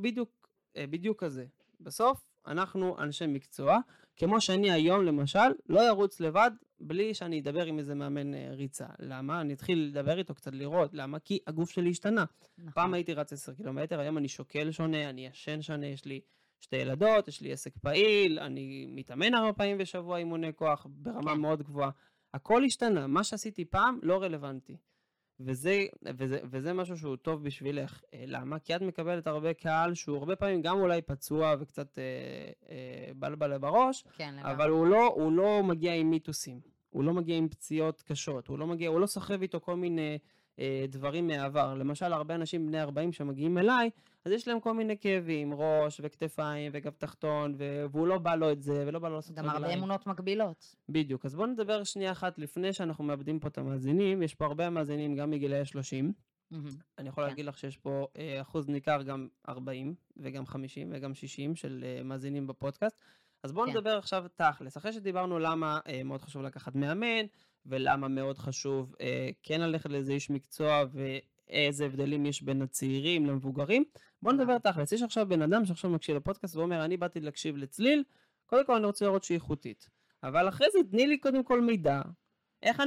בדיוק כזה. בסוף, אנחנו אנשי מקצוע, כמו שאני היום למשל, לא ירוץ לבד, בלי שאני אדבר עם איזה מאמן ריצה. למה? אני אתחיל לדבר איתו קצת לראות, למה? כי הגוף שלי השתנה. נכון. פעם הייתי רץ 10 קילומטר, היום אני שוקל שונה, אני ישן שונה, יש לי 2 ילדות, יש לי עסק פעיל, אני מתאמן 4 פעמים בשבוע אימוני כוח, ברמה מאוד גבוהה. הכל השתנה, מה שעשיתי פעם לא רלוונטי. וזה משהו שהוא טוב בשבילך. למה? כי את מקבלת הרבה קהל שהוא הרבה פעמים גם אולי פצוע וקצת בלבל בראש, כן, אבל הוא לא מגיע עם מיתוסים, הוא לא מגיע עם פציעות קשות, הוא לא סוחב איתו כל מיני דברים מהעבר. למשל, הרבה אנשים בני 40 שמגיעים אליי, אז יש להם כל מיני כאבים, ראש וכתפיים וגב תחתון, והוא לא בא לו את זה, ולא בא לו לעשות גם הרבה אמונות מקבילות. בדיוק, אז בואו נדבר שנייה אחת לפני שאנחנו מאבדים פה את המאזינים, יש פה הרבה מאזינים גם מגילאי 30, אני יכול להגיד לך שיש פה אחוז ניכר גם 40 וגם 50 וגם 60 של מאזינים בפודקאסט, אז בואו נדבר עכשיו תכלס, אחרי שדיברנו למה מאוד חשוב לקחת מאמן, ולמה מאוד חשוב כן ללכת לאיזה איש מקצוע, ואיזה הבדלים יש בין הצעירים למבוגרים. בואו נדבר תכלס, יש עכשיו בן אדם שעכשיו מקשיב לפודקאסט, ואומר, אני באתי להקשיב לצליל, קודם כל אני רוצה לראות שהיא איכותית. אבל אחרי זה תני לי קודם כל מידע, איך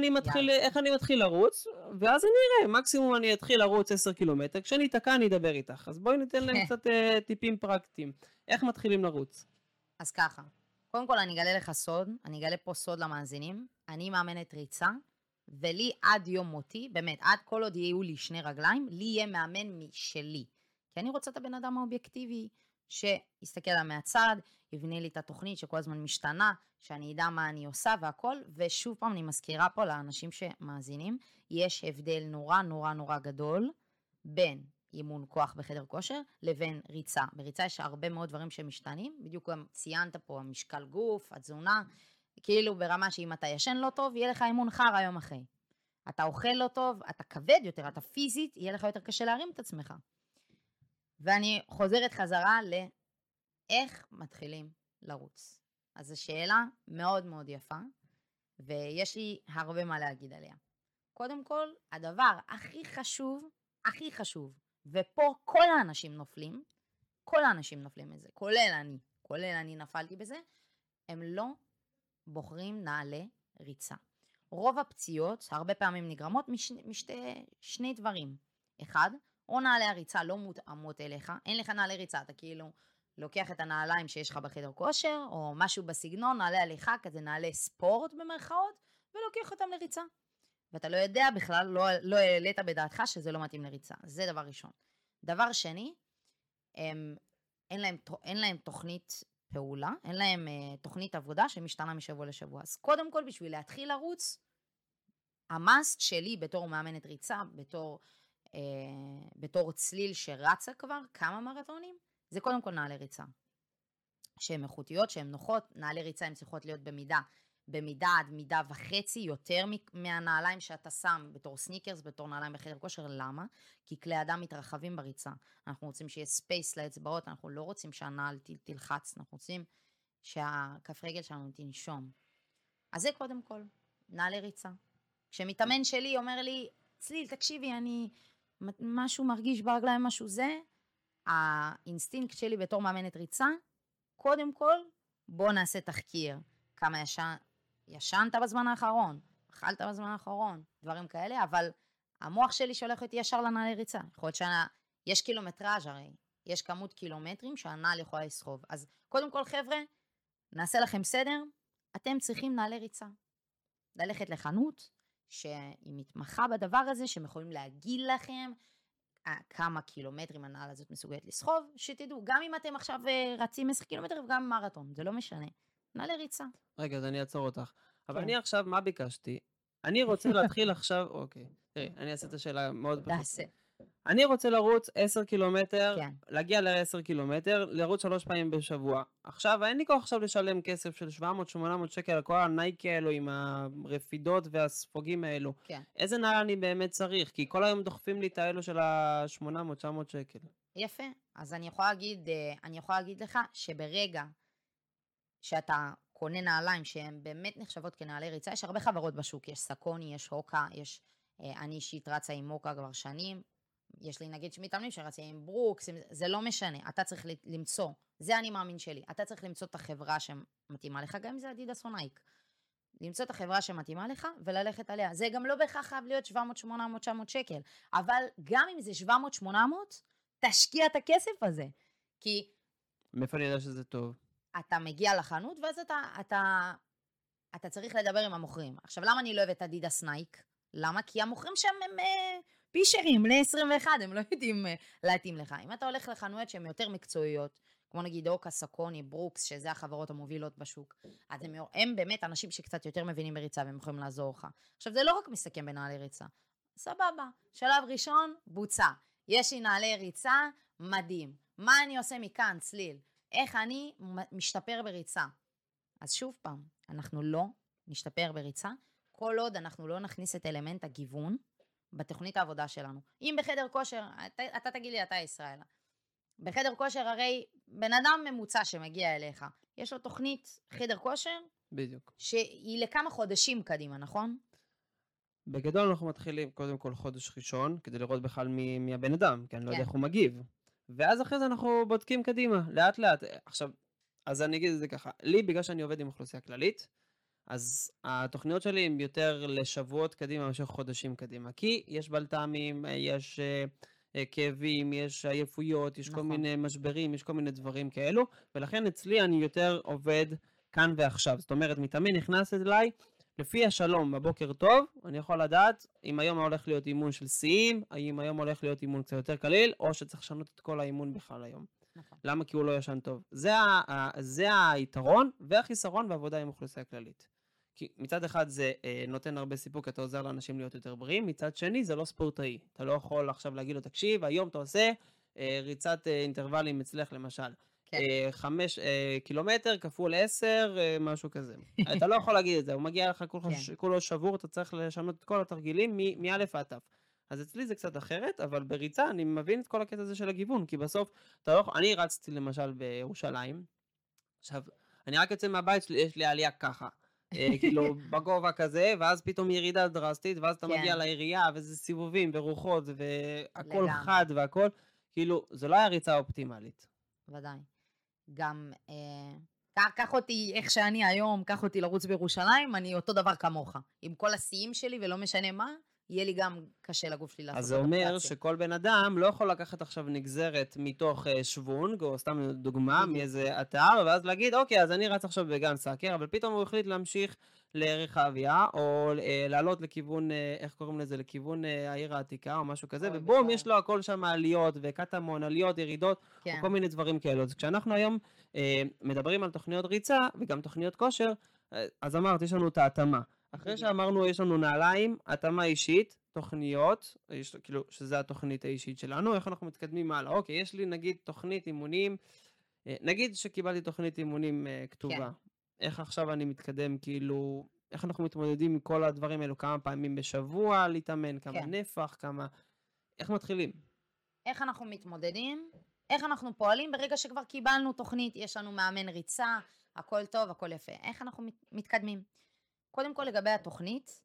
אני מתחיל לרוץ, ואז אני אראה, מקסימום אני אתחיל לרוץ 10 קילומטר, כשאני אתקע אני אדבר איתך. אז בואי ניתן להם קצת טיפים פרקטיים. איך מתחילים לרוץ? אז ככה. קודם כל, אני אגלה לך סוד, אני אגלה פה סוד למאזינים, אני מאמנת ריצה, ולי עד יום מותי, באמת, עד כל עוד יהיו לי 2 רגליים, לי יהיה מאמן משלי. כי אני רוצה את הבן אדם האובייקטיבי, שיסתכל עליו מהצד, יבנה לי את התוכנית שכל הזמן משתנה, שאני אדע מה אני עושה והכל, ושוב פעם אני מזכירה פה לאנשים שמאזינים, יש הבדל נורא נורא נורא גדול, בין אימון כוח בחדר כושר, לבין ריצה. בריצה יש הרבה מאוד דברים שמשתנים, בדיוק גם ציינת פה, המשקל גוף, התזונה, כאילו ברמה שאם אתה ישן לא טוב, יהיה לך אימון חר היום אחרי. אתה אוכל לא טוב, אתה כבד יותר, אתה פיזית, יהיה לך יותר קשה להרים את עצמך. ואני חוזרת חזרה לאיך מתחילים לרוץ. אז השאלה מאוד מאוד יפה, ויש לי הרבה מה להגיד עליה. קודם כל, הדבר הכי חשוב, הכי חשוב, ופה כל האנשים נופלים, כל האנשים נופלים את זה, כולל אני נפלתי בזה, הם לא בוחרים נעלי ריצה. רוב הפציעות, הרבה פעמים נגרמות משני דברים. אחד, או נעלי הריצה לא מותאמות אליך, אין לך נעלי ריצה, אתה כאילו לוקח את הנעליים שיש לך בחדר כושר, או משהו בסגנון, נעלי הליכה, כזה נעלי ספורט במרכאות, ולוקח אותם לריצה. ואתה לא יודע בכלל, לא העלית בדעתך שזה לא מתאים לריצה. זה דבר ראשון. דבר שני, אין להם תוכנית פעולה, אין להם תוכנית עבודה שמשתנה משבוע לשבוע. אז קודם כל, בשביל להתחיל לרוץ, המאסט שלי בתור מאמנת ריצה, בתור צליל שרצה כבר כמה מרתונים, זה קודם כל נעלי ריצה. שהן איכותיות, שהן נוחות, נעלי ריצה הן צריכות להיות במידה עד מידה וחצי יותר מהנעליים שאתה שם בתור סניקרס, בתור נעליים בחדר כושר. למה? כי כלי אדם מתרחבים בריצה. אנחנו רוצים שיהיה ספייס לאצבעות, אנחנו לא רוצים שהנעל תלחץ, אנחנו רוצים שהכף רגל שלנו תנשום. אז זה קודם כל, נעלי ריצה. כשמתאמן שלי אומר לי, צליל, תקשיבי, אני משהו מרגיש ברגליים, משהו זה, האינסטינקט שלי בתור מאמנת ריצה, קודם כל, בוא נעשה תחקיר. כמה ישנת בזמן האחרון, אכלת בזמן האחרון, דברים כאלה, אבל המוח שלי שולח אותי ישר לנעלי ריצה. יכול להיות שיש קילומטראז' הרי, יש כמות קילומטרים שהנעל יכולה לסחוב. אז קודם כל, חבר'ה, נעשה לכם סדר, אתם צריכים נעלי ריצה. ללכת לחנות, שהיא מתמחה בדבר הזה, שהם יכולים להגיד לכם כמה קילומטרים הנעל הזאת מסוגלת לסחוב, שתדעו, גם אם אתם עכשיו רצים 10 קילומטר וגם מרתון, זה לא משנה. נעלי ריצה. רגע, אז אני אעצור אותך. אבל אני עכשיו, מה ביקשתי? אני רוצה להתחיל עכשיו, אוקיי. תראי, אני אעשה את השאלה מאוד פשוט. תעשה. אני רוצה לרוץ 10 קילומטר, להגיע ל-10 קילומטר, לרוץ 3 פעמים בשבוע. עכשיו, אין לי כוח עכשיו לשלם כסף של 700-800 שקל על כל הנייקי האלו עם הרפידות והספוגים האלו. איזה נעל אני באמת צריך? כי כל היום דוחפים לי את האלו של ה-800-900 שקל. יפה. אז אני יכולה להגיד לך שברגע שאתה קונה נעליים שהן באמת נחשבות כנעלי ריצה, יש הרבה חברות בשוק, יש סקוני, יש הוקה, יש, אני אישית רצה עם הוקה כבר שנים, יש לי נגיד שמתאמנים שרצה עם ברוקס, זה לא משנה, אתה צריך למצוא, זה אני מאמין שלי, אתה צריך למצוא את החברה שמתאימה לך, גם אם זה אדידס או נייק, למצוא את החברה שמתאימה לך וללכת עליה, זה גם לא בהכרח חייב להיות 700, 800, 900 שקל, אבל גם אם זה 700, 800, תשקיע את הכסף הזה, כי מאיפה אני יודע שזה טוב? אתה מגיע לחנות, ואז אתה צריך לדבר עם המוכרים. עכשיו, למה אני לא אוהבת אדידס נייק? למה? כי המוכרים שם הם פישרים, ל-21, הם לא יודעים להתאים לך. אם אתה הולך לחנויות שהן יותר מקצועיות, כמו נגיד אוקה, סקוני, ברוקס, שזה החברות המובילות בשוק, אז הם באמת אנשים שקצת יותר מבינים בריצה, והם יכולים לעזור לך. עכשיו, זה לא רק מסכם בנעלי ריצה. סבבה, שלב ראשון, בוצע. יש לי נעלי ריצה, מדהים. מה אני עושה מכאן, צליל? איך אני משתפר בריצה? אז שוב פעם, אנחנו לא נשתפר בריצה, כל עוד אנחנו לא נכניס את אלמנט הגיוון בתוכנית העבודה שלנו. אם בחדר כושר, אתה תגיד לי, אתה ישראל, בחדר כושר הרי בן אדם ממוצע שמגיע אליך, יש לו תוכנית חדר כושר, בדיוק. שהיא לכמה חודשים קדימה, נכון? בגדול אנחנו מתחילים קודם כל חודש ראשון, כדי לראות בכלל מי הבן אדם, כי אני לא יודע איך הוא מגיב. ואז אחרי זה אנחנו בודקים קדימה, לאט לאט. עכשיו, אז אני אגיד את זה ככה, לי בגלל שאני עובד עם אוכלוסייה כללית, אז התוכניות שלי הן יותר לשבועות קדימה, משך חודשים קדימה, כי יש בלטעמים, יש כאבים, יש עייפויות, יש נכון. כל מיני משברים, יש כל מיני דברים כאלו, ולכן אצלי אני יותר עובד כאן ועכשיו. זאת אומרת, מתאמן נכנס אליי, לפי השלום, בבוקר טוב, אני יכול לדעת אם היום הולך להיות אימון של סיים, אם היום הולך להיות אימון קצת יותר קליל, או שצריך לשנות את כל האימון בכלל היום. נכון. למה? כי הוא לא ישן טוב. זה היתרון והחיסרון בעבודה עם אוכלוסייה כללית. כי מצד אחד זה נותן הרבה סיפוק, אתה עוזר לאנשים להיות יותר בריאים, מצד שני זה לא ספורטאי, אתה לא יכול עכשיו להגיד לו, תקשיב, היום אתה עושה ריצת אינטרוולים אצלך למשל, 5 קילומטר כפול 10, משהו כזה. אתה לא יכול להגיד את זה, הוא מגיע לך כולו שבור, אתה צריך לשנות את כל התרגילים מאלף עד תף. אז אצלי זה קצת אחרת, אבל בריצה אני מבין את כל הקטע הזה של הגיוון, כי בסוף, אני רצתי למשל בירושלים, עכשיו, אני רק יוצא מהבית, יש לי עלייה ככה, כאילו בגובה כזה, ואז פתאום ירידה דרסטית, ואז אתה מגיע לעירייה, וזה סיבובים ורוחות, והכל חד והכל, כאילו, זו לא היה ריצה אופטימלית. ודאי. גם, קח אותי איך שאני היום, קח אותי לרוץ בירושלים, אני אותו דבר כמוך. עם כל השיאים שלי ולא משנה מה, יהיה לי גם קשה לגוף שלי לעשות. אז זה אומר שכל בן אדם לא יכול לקחת עכשיו נגזרת מתוך שוונג, או סתם דוגמה מאיזה אתר, ואז להגיד, אוקיי, אז אני רץ עכשיו בגן סאקר, אבל פתאום הוא החליט להמשיך לערך האביה, או לעלות לכיוון, איך קוראים לזה, לכיוון העיר העתיקה, או משהו כזה, ובום, יש לו הכל שם עליות, וקטמון, עליות, ירידות, וכל מיני דברים כאלו. אז כשאנחנו היום מדברים על תוכניות ריצה, וגם תוכניות כושר, אז אמרת, יש לנו את ההתאמה. אחרי שאמרנו, יש לנו נעליים, התאמה אישית, תוכניות, כאילו, שזה התוכנית האישית שלנו, איך אנחנו מתקדמים הלאה? אוקיי, יש לי, נגיד, תוכנית אימונים, נגיד שקיבלתי תוכנית אימונים כתובה. איך עכשיו אני מתקדם, כאילו, איך אנחנו מתמודדים עם כל הדברים האלו, כמה פעמים בשבוע להתאמן, כמה נפח, כמה... איך מתחילים? איך אנחנו מתמודדים? איך אנחנו פועלים? ברגע שכבר קיבלנו תוכנית, יש לנו מאמן ריצה, הכל טוב, הכל יפה. איך אנחנו מתקדמים? קודם כל לגבי התוכנית,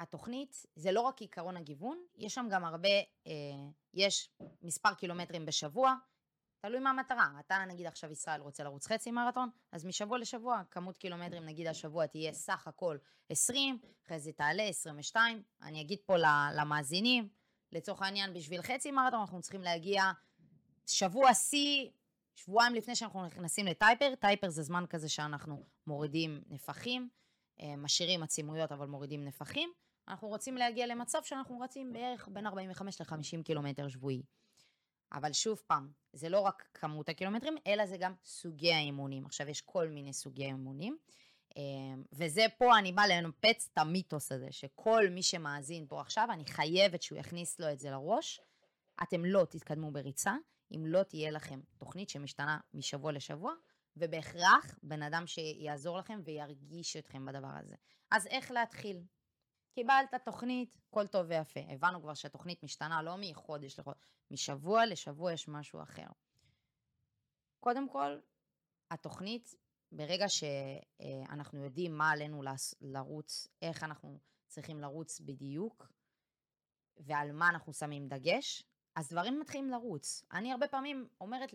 התוכנית זה לא רק עיקרון הגיוון, יש שם גם הרבה, יש מספר קילומטרים בשבוע, תלוי מה המטרה, אתה נגיד עכשיו ישראל רוצה לרוץ חצי מרתון, אז משבוע לשבוע, כמות קילומטרים נגיד השבוע תהיה סך הכל 20, אחרי זה תעלה 22, אני אגיד פה למאזינים, לצורך העניין בשביל חצי מרתון אנחנו צריכים להגיע שבוע סי, שבועיים לפני שאנחנו נכנסים לטייפר, טייפר זה זמן כזה שאנחנו מורידים נפחים, משאירים עצימויות אבל מורידים נפחים, אנחנו רוצים להגיע למצב שאנחנו רצים בערך בין 45 ל-50 קילומטר שבועי. אבל שוב פעם, זה לא רק כמות הקילומטרים, אלא זה גם סוגי האימונים. עכשיו יש כל מיני סוגי האימונים, וזה פה אני באה לנפץ את המיתוס הזה, שכל מי שמאזין פה עכשיו, אני חייבת שהוא יכניס לו את זה לראש, אתם לא תתקדמו בריצה, אם לא תהיה לכם תוכנית שמשתנה משבוע לשבוע, ובהכרח בן אדם שיעזור לכם וירגיש אתכם בדבר הזה. אז איך להתחיל? קיבלת תוכנית, כל טוב ויפה. הבנו כבר שהתוכנית משתנה לא מחודש לחודש, משבוע לשבוע יש משהו אחר. קודם כל, התוכנית, ברגע שאנחנו יודעים מה עלינו לרוץ, איך אנחנו צריכים לרוץ בדיוק, ועל מה אנחנו שמים דגש, אז דברים מתחילים לרוץ. אני הרבה פעמים אומרת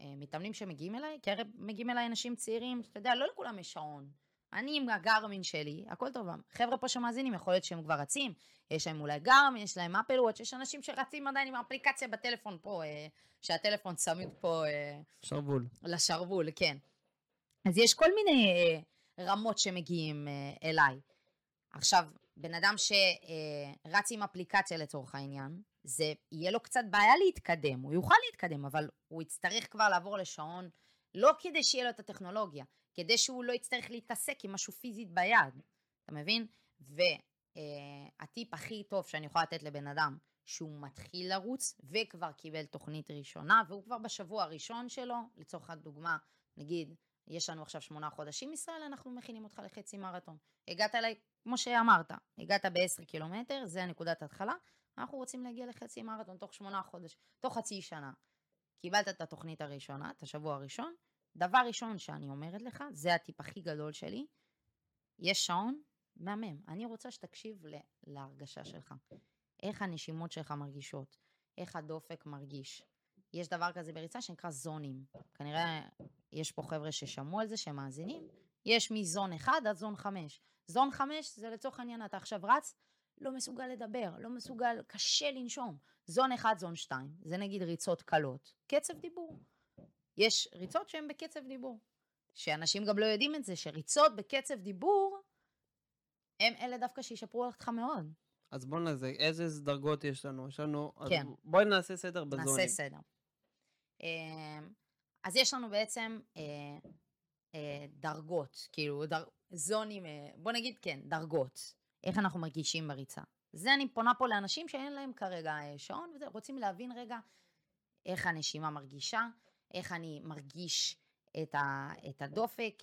למתאמנים שמגיעים אליי, כי מגיעים אליי אנשים צעירים, אתה יודע, לא לכולם יש שעון. אני עם הגרמין שלי, הכל טוב. חבר'ה פה שמאזינים, יכול להיות שהם כבר רצים, יש להם אולי גרמין, יש להם אפל וואץ', יש אנשים שרצים עדיין עם האפליקציה בטלפון פה, שהטלפון צמיד פה... שרבול. לשרבול, כן. אז יש כל מיני רמות שמגיעים אליי. עכשיו, בן אדם שרץ עם אפליקציה לצורך העניין, זה יהיה לו קצת בעיה להתקדם, הוא יוכל להתקדם, אבל הוא יצטרך כבר לעבור לשעון, לא כדי שיהיה לו את הטכנולוגיה, כדי שהוא לא יצטרך להתעסק עם משהו פיזית ביד, אתה מבין? והטיפ הכי טוב שאני יכולה לתת לבן אדם, שהוא מתחיל לרוץ, וכבר קיבל תוכנית ראשונה, והוא כבר בשבוע הראשון שלו, לצורך הדוגמה, נגיד, יש לנו עכשיו 8 חודשים ישראל, אנחנו מכינים אותך לחצי מרתון, הגעת אליי, כמו שאמרת, הגעת ב10 קילומטר, זה הנקודת ההתחלה, אנחנו רוצים להגיע לחצי מרתון תוך 8 חודש, תוך חצי שנה. קיבלת את התוכנית הראשונה, את השבוע הראשון. דבר ראשון שאני אומרת לך, זה הטיפ הכי גדול שלי. יש שעון, מהמם. אני רוצה שתקשיב להרגשה שלך. איך הנשימות שלך מרגישות, איך הדופק מרגיש. יש דבר כזה בריצה שנקרא זונים. כנראה יש פה חבר'ה ששמעו על זה, שמאזינים. יש מזון 1 עד זון 5. זון 5 זה לצורך העניין, אתה עכשיו רץ, לא מסוגל לדבר, לא מסוגל, קשה לנשום. זון 1, זון 2, זה נגיד ריצות קלות. קצב דיבור. יש ריצות שהן בקצב דיבור. שאנשים גם לא יודעים את זה, שריצות בקצב דיבור, הם אלה דווקא שישפרו עליך מאוד. אז בואו נעשה, איזה דרגות יש לנו? יש לנו, כן. בואי נעשה סדר בזונים. נעשה סדר. אז יש לנו בעצם דרגות, כאילו, זונים, בוא נגיד כן, דרגות, איך אנחנו מרגישים בריצה. זה אני פונה פה לאנשים שאין להם כרגע שעון, רוצים להבין רגע איך הנשימה מרגישה, איך אני מרגיש את הדופק,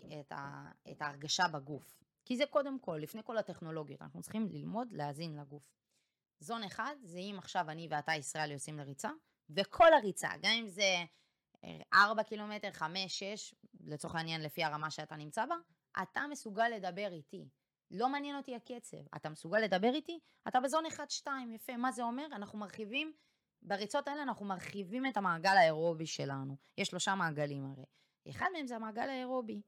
את ההרגשה בגוף. כי זה קודם כל, לפני כל הטכנולוגיות, אנחנו צריכים ללמוד להזין לגוף. זון אחד, זה אם עכשיו אני ואתה ישראל יוצאים לריצה, וכל הריצה, גם אם זה 4 קילומטר, 5, 6, לצורך העניין לפי הרמה שאתה נמצא בה, אתה מסוגל לדבר איתי. לא מעניין אותי הקצב, אתה מסוגל לדבר איתי, אתה בזון 1-2, יפה, מה זה אומר? אנחנו מרחיבים, בריצות האלה אנחנו מרחיבים את המעגל האירובי שלנו. יש 3 מעגלים הרי. אחד מהם זה המעגל האירובי.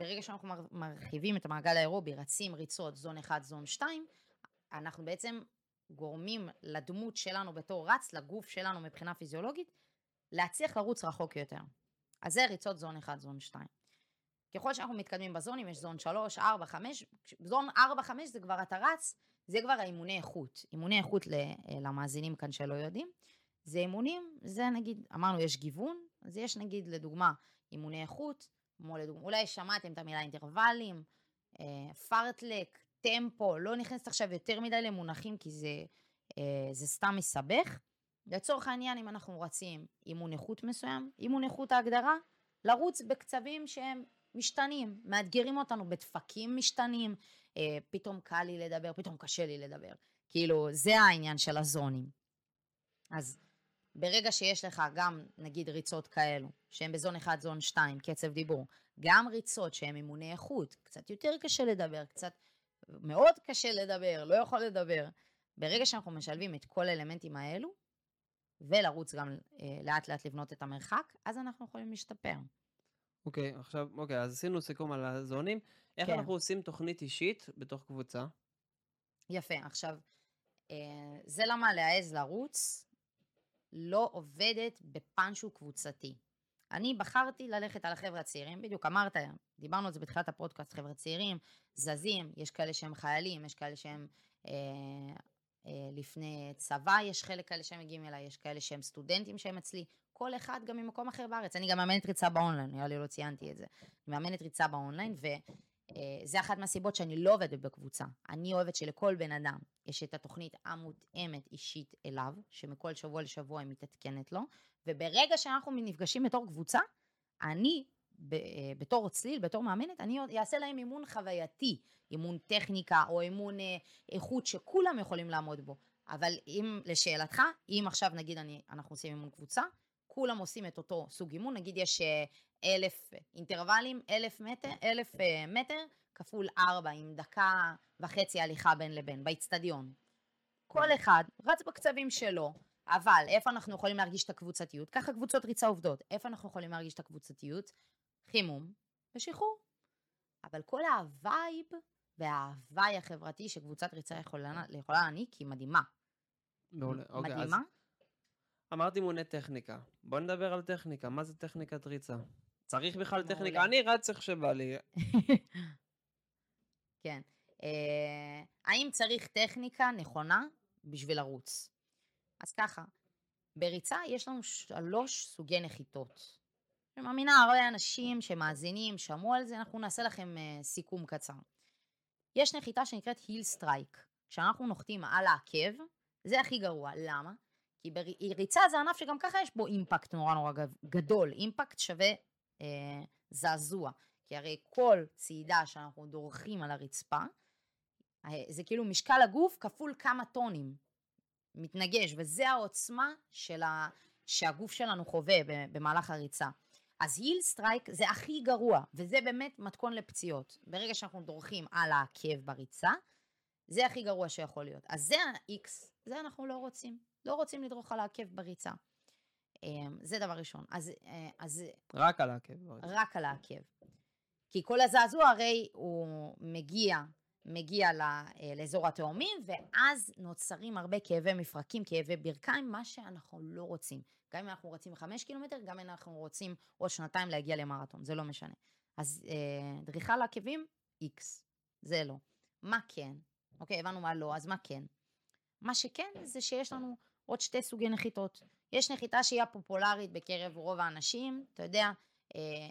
ברגע שאנחנו מרחיבים את המעגל האירובי, רצים ריצות זון 1, זון 2, אנחנו בעצם גורמים לדמות שלנו בתור רץ, לגוף שלנו מבחינה פיזיולוגית, להצליח לרוץ רחוק יותר. אז זה ריצות זון 1, זון 2. ככל שאנחנו מתקדמים בזונים, יש זון 3, 4, 5, זון 4, 5 זה כבר אתה רץ, זה כבר האימוני איכות. אימוני איכות למאזינים כאן שלא יודעים, זה אימונים, זה נגיד, אמרנו יש גיוון, אז יש נגיד לדוגמה אימוני איכות, אולי שמעתם את המילה אינטרוולים, פרטלק, טמפו, לא נכנסת עכשיו יותר מדי למונחים, כי זה סתם מסבך. לצורך העניין, אם אנחנו רצים אימון איכות מסוים, אימון איכות ההגדרה, לרוץ בקצבים שהם משתנים, מאתגרים אותנו בדפקים משתנים, פתאום קל לי לדבר, פתאום קשה לי לדבר. כאילו, זה העניין של הזונים. אז ברגע שיש לך גם, נגיד, ריצות כאלו, שהן בזון 1, זון 2, קצב דיבור, גם ריצות שהן אימוני איכות, קצת יותר קשה לדבר, קצת מאוד קשה לדבר, לא יכול לדבר. ברגע שאנחנו משלבים את כל האלמנטים האלו, ולרוץ גם לאט לאט לבנות את המרחק, אז אנחנו יכולים להשתפר. אוקיי, עכשיו, אוקיי, אז עשינו סיכום על הזונים. איך אנחנו עושים תוכנית אישית בתוך קבוצה? יפה, עכשיו, זה למה להעז לרוץ לא עובדת בפנשו קבוצתי. אני בחרתי ללכת על החבר'ה הצעירים, בדיוק אמרת, דיברנו על זה בתחילת הפודקאסט, חבר'ה צעירים, זזים, יש כאלה שהם חיילים, יש כאלה שהם לפני צבא, יש חלק כאלה שהם מגיעים אליי, יש כאלה שהם סטודנטים שהם אצלי, כל אחד גם ממקום אחר בארץ. אני גם מאמנת ריצה באונליין, נראה לי לא ציינתי את זה. אני מאמנת ריצה באונליין, וזה אחת מהסיבות שאני לא עובדת בקבוצה. אני אוהבת שלכל בן אדם יש את התוכנית המותאמת אישית אליו, שמכל שבוע לשבוע היא מתעדכנת לו, וברגע שאנחנו נפגשים בתור קבוצה, אני, בתור צליל, בתור מאמנת, אני אעשה להם אימון חווייתי, אימון טכניקה או אימון איכות שכולם יכולים לעמוד בו. אבל אם, לשאלתך, אם עכשיו נגיד אנחנו עושים אימון קבוצה, כולם עושים את אותו סוג אימון, נגיד יש 1,000 אינטרוולים, 1,000 מטר, כפול 4 עם 1.5 דקה הליכה בין לבין, באצטדיון. כל אחד רץ בקצבים שלו, אבל איפה אנחנו יכולים להרגיש את הקבוצתיות? ככה קבוצות ריצה עובדות. איפה אנחנו יכולים להרגיש את הקבוצתיות? חימום ושחרור. אבל כל הווייב וההווי החברתי שקבוצת ריצה יכולה להעניק היא מדהימה. מדהימה. אמרתי מונה טכניקה. בוא נדבר על טכניקה. מה זה טכניקת ריצה? צריך בכלל טכניקה. אני רץ איך שבא לי. כן. האם צריך טכניקה נכונה בשביל לרוץ? אז ככה, בריצה יש לנו 3 סוגי נחיתות. אני מאמינה, הרבה אנשים שמאזינים, שמעו על זה, אנחנו נעשה לכם סיכום קצר. יש נחיתה שנקראת היל סטרייק. כשאנחנו נוחתים על העקב, זה הכי גרוע. למה? כי בריצה זה ענף שגם ככה יש בו אימפקט נורא נורא גדול. אימפקט שווה זעזוע. כי הרי כל צעידה שאנחנו דורכים על הרצפה, זה כאילו משקל הגוף כפול כמה טונים. מתנגש, וזה העוצמה שהגוף שלנו חווה במהלך הריצה. אז היל סטרייק זה הכי גרוע, וזה באמת מתכון לפציעות. ברגע שאנחנו דורכים על העקב בריצה, זה הכי גרוע שיכול להיות. אז זה ה-X, זה אנחנו לא רוצים. לא רוצים לדרוך על העקב בריצה. זה דבר ראשון. אז רק על העקב. רק על העקב. כי כל הזעזוע הרי הוא מגיע לאזור התאומים, ואז נוצרים הרבה כאבי מפרקים, כאבי ברכיים, מה שאנחנו לא רוצים. גם אם אנחנו רוצים 5 קילומטר, גם אם אנחנו רוצים עוד 2 להגיע למראטון, זה לא משנה. אז דריכה לעקבים, X, זה לא. מה כן? אוקיי, הבנו מה לא, אז מה כן? מה שכן זה שיש לנו עוד 2 סוגי נחיתות. יש נחיתה שהיא הפופולרית בקרב רוב האנשים, אתה יודע,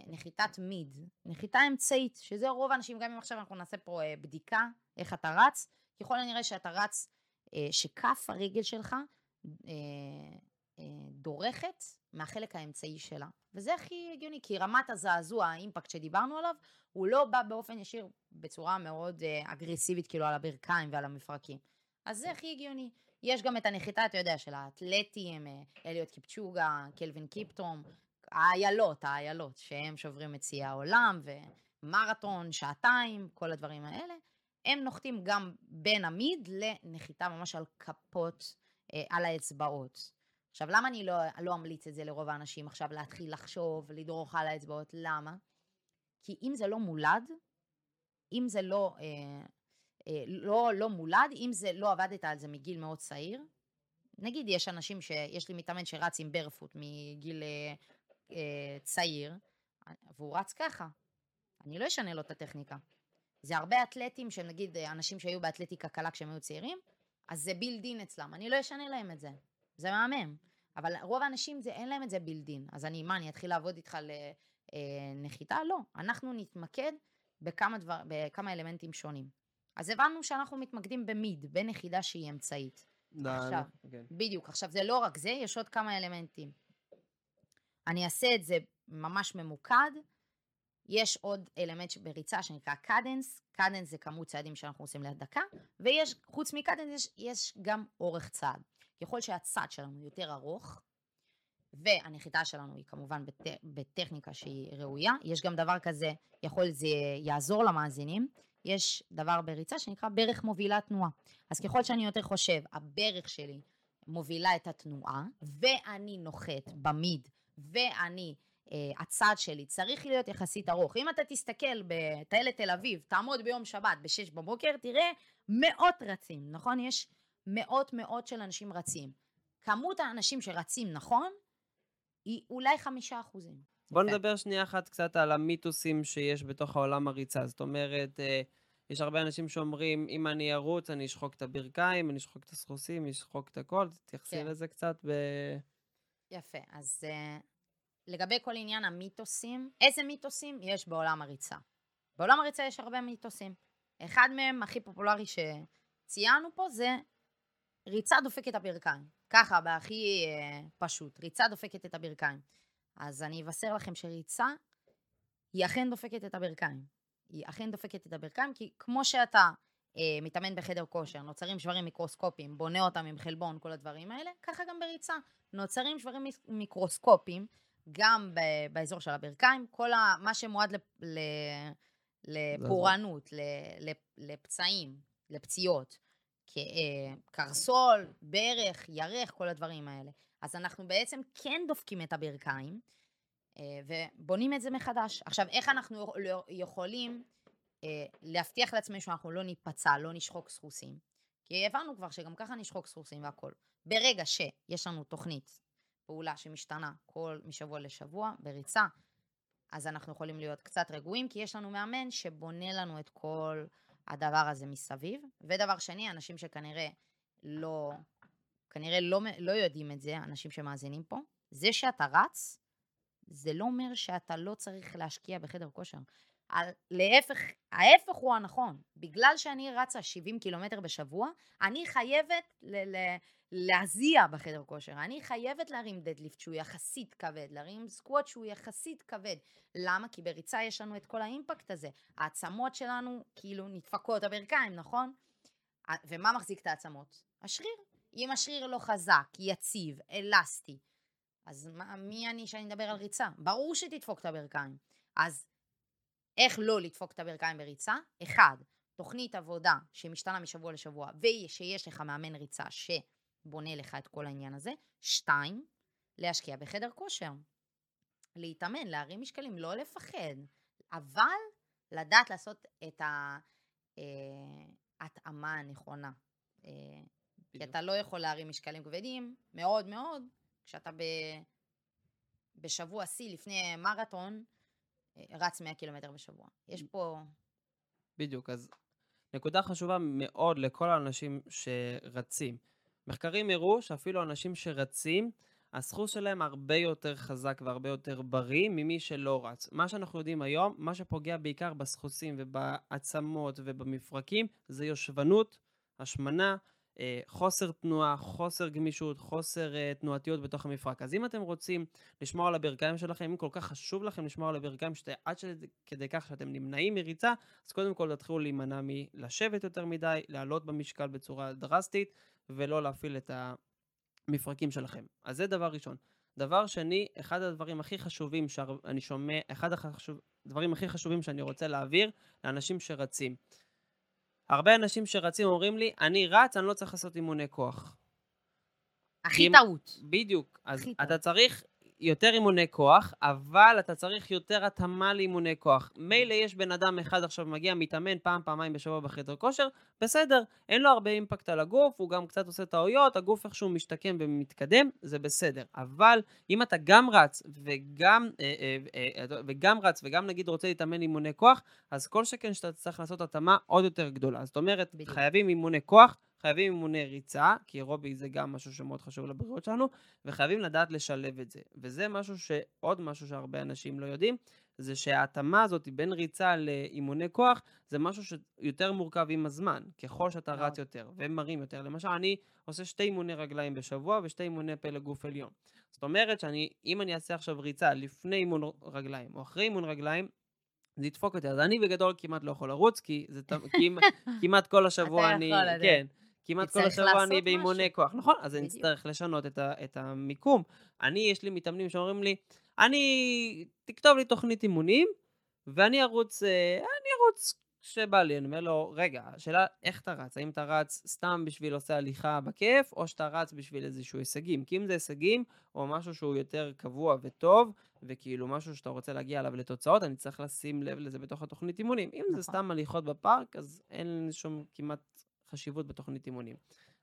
נחיתת מיד, נחיתה אמצעית, שזה רוב האנשים, גם אם עכשיו אנחנו נעשה פה בדיקה, איך אתה רץ, ככל הנראה שאתה רץ, שכף הרגל שלך דורכת מהחלק האמצעי שלה. וזה הכי הגיוני, כי רמת הזעזוע, האימפקט שדיברנו עליו, הוא לא בא באופן ישיר בצורה מאוד אגרסיבית, כאילו על הברכיים ועל המפרקים. אז זה הכי הגיוני. יש גם את הנחיתה, אתה יודע, של האתלטים, אליוט קיפצ'וגה, קלווין קיפטום, האיילות, שהם שוברים את שיא העולם, ומרתון, שעתיים, כל הדברים האלה. הם נוחתים גם בין המיד לנחיתה ממש על כפות, על האצבעות. עכשיו, למה אני לא אמליץ את זה לרוב האנשים עכשיו להתחיל לחשוב, לדרוך על האצבעות? למה? כי אם זה לא מולד, אם זה לא מולד, אם זה לא עבדת על זה מגיל מאוד צעיר, נגיד יש אנשים שיש לי מתאמן שרץ עם ברפוט מגיל צעיר, והוא רץ ככה. אני לא אשנה לו את הטכניקה. זה הרבה אתלטים שהם נגיד אנשים שהיו באתלטיקה קלה כשהם היו צעירים, אז זה בילדין אצלם, אני לא אשנה להם את זה. זה מהמם. אבל רוב האנשים זה, אין להם את זה בילדין. אז אני אתחיל לעבוד איתך לנחיתה? לא. אנחנו נתמקד בכמה אלמנטים שונים. אז הבנו שאנחנו מתמקדים במיד, בנחידה שהיא אמצעית. עכשיו, בדיוק. עכשיו, זה לא רק זה, יש עוד כמה אלמנטים. אני אעשה את זה ממש ממוקד. יש עוד אלמנט בריצה שנקרא קדנס. קדנס זה כמות צעדים שאנחנו עושים לדקה. ויש, חוץ מקדנס, יש גם אורך צעד. ככל שהצד שלנו יותר ארוך, והנחיתה שלנו היא כמובן בטכניקה שהיא ראויה, יש גם דבר כזה, יכול זה יעזור למאזינים, יש דבר בריצה שנקרא ברך מובילה תנועה. אז ככל שאני יותר חושב, הברך שלי מובילה את התנועה, ואני נוחת במיד, ואני, הצד שלי צריך להיות יחסית ארוך. אם אתה תסתכל בתאילת תל אביב, תעמוד ביום שבת ב6 בבוקר, תראה מאות רצים, נכון? יש מאות של אנשים רצים. כמות האנשים שרצים, נכון, היא אולי 5%. בוא נדבר שנייה אחת קצת על המיתוסים שיש בתוך העולם הריצה. זאת אומרת, יש הרבה אנשים שאומרים, אם אני ארוץ, אני אשחוק את הברכיים, אני אשחוק את הסחוסים, אני אשחוק את הכל. תתייחסי לזה קצת ב... יפה. אז לגבי כל עניין המיתוסים, איזה מיתוסים יש בעולם הריצה? בעולם הריצה יש הרבה מיתוסים. אחד מהם הכי פופולרי שציינו פה זה... ריצה דופקת הברכיים, ככה, בהכי פשוט, ריצה דופקת את הברכיים. אז אני אבשר לכם שריצה היא אכן דופקת את הברכיים. היא אכן דופקת את הברכיים, כי כמו שאתה מתאמן בחדר כושר, נוצרים שברים מיקרוסקופיים, בונה אותם עם חלבון, כל הדברים האלה, ככה גם בריצה. נוצרים שברים מיקרוסקופיים, גם באזור של הברכיים, כל מה שמועד לפורענות, לפצעים, לפציעות. קרסול, ברך, ירך, כל הדברים האלה. אז אנחנו בעצם כן דופקים את הברכיים, ובונים את זה מחדש. עכשיו, איך אנחנו יכולים להבטיח לעצמנו שאנחנו לא ניפצע, לא נשחוק סחוסים? כי הבנו כבר שגם ככה נשחוק סחוסים והכל. ברגע שיש לנו תוכנית, פעולה שמשתנה כל משבוע לשבוע, בריצה, אז אנחנו יכולים להיות קצת רגועים, כי יש לנו מאמן שבונה לנו את כל... הדבר הזה מסביב. ודבר שני, אנשים שכנראה לא יודעים את זה, אנשים שמאזינים פה, זה שאתה רץ, זה לא אומר שאתה לא צריך להשקיע בחדר כושר. להפך, ההפך הוא הנכון. בגלל שאני רצה 70 קילומטר בשבוע, אני חייבת להזיע בחדר כושר. אני חייבת להרים דדליפט שהוא יחסית כבד, להרים סקווט שהוא יחסית כבד. למה? כי בריצה יש לנו את כל האימפקט הזה. העצמות שלנו כאילו נדפקות הברכיים, נכון? ומה מחזיק את העצמות? השריר. אם השריר לא חזק, יציב, אלסטי, אז מי אני שאני מדבר על ריצה? ברור שתדפוק את הברכיים. אז איך לא לדפוק את הברכיים בריצה? אחד, תוכנית עבודה שמשתנה משבוע לשבוע, ושיש לך מאמן ריצה שבונה לך את כל העניין הזה. שתיים, להשקיע בחדר כושר. להתאמן, להרים משקלים, לא לפחד, אבל לדעת לעשות את ההתאמה הנכונה. כי אתה לא יכול להרים משקלים כבדים, מאוד מאוד, כשאתה בשבוע C לפני מרתון, רץ 100 קילומטר בשבוע. יש פה... בדיוק, אז נקודה חשובה מאוד לכל האנשים שרצים. מחקרים הראו שאפילו אנשים שרצים, הסחוס שלהם הרבה יותר חזק והרבה יותר בריא ממי שלא רץ. מה שאנחנו יודעים היום, מה שפוגע בעיקר בסחוסים ובעצמות ובמפרקים, זה יושבנות, השמנה, חוסר תנועה, חוסר גמישות, חוסר תנועתיות בתוך המפרק. אז אם אתם רוצים לשמור על הברכיים שלכם, אם כל כך חשוב לכם לשמור על הברכיים עד כדי כך שאתם נמנעים מריצה, אז קודם כל תתחילו להימנע מלשבת יותר מדי, לעלות במשקל בצורה דרסטית ולא להפעיל את המפרקים שלכם. אז זה דבר ראשון. דבר שני, אחד הדברים הכי חשובים שאני שומע, הדברים הכי חשובים שאני רוצה להעביר לאנשים שרצים. הרבה אנשים שרצים אומרים לי, אני רץ, אני לא צריך לעשות אימוני כוח. הכי טעות. בדיוק. אז אתה צריך יותר אימוני כוח, אבל אתה צריך יותר התאמה לאימוני כוח. מילא יש בן אדם אחד עכשיו מגיע, מתאמן פעם, פעמיים בשבוע בחדר כושר, בסדר, אין לו הרבה אימפקט על הגוף, הוא גם קצת עושה טעויות, הגוף איכשהו משתקם ומתקדם, זה בסדר. אבל אם אתה גם רץ וגם נגיד רוצה להתאמן אימוני כוח, אז כל שכן שאתה צריך לעשות התאמה עוד יותר גדולה. זאת אומרת, חייבים אימוני כוח, חייבים אימוני ריצה, כי אירובי זה גם משהו שמאוד חשוב לבריאות שלנו, וחייבים לדעת לשלב את זה. וזה משהו שעוד משהו שהרבה אנשים לא יודעים, זה שההתאמה הזאת בין ריצה לאימוני כוח, זה משהו שיותר מורכב עם הזמן, ככל שאתה רץ יותר ומרים יותר. למשל, אני עושה 2 אימוני רגליים בשבוע ו2 אימוני פלא גוף עליון. זאת אומרת שאם אני אעשה עכשיו ריצה לפני אימון רגליים או אחרי אימון רגליים, זה ידפוק יותר. אז אני בגדול כמעט לא יכול לרוץ, כי זה כמעט כל השבוע אני... כן. כמעט כל השבוע אני באימוני כוח, נכון? אז אני צריך לשנות את המיקום. יש לי מתאמנים שאומרים לי, תכתוב לי תוכנית אימונים, ואני ארוץ שבא לי. אני אומר לו, רגע, השאלה איך אתה רץ? האם אתה רץ סתם בשביל עושה הליכה בכיף, או שאתה רץ בשביל איזשהו הישגים? כי אם זה הישגים, או משהו שהוא יותר קבוע וטוב, וכאילו משהו שאתה רוצה להגיע עליו לתוצאות, אני צריך לשים לב לזה בתוך התוכנית אימונים. אם זה סתם הליכות בפארק, אז אין שום כמעט חשיבות בתוכנית אימונים.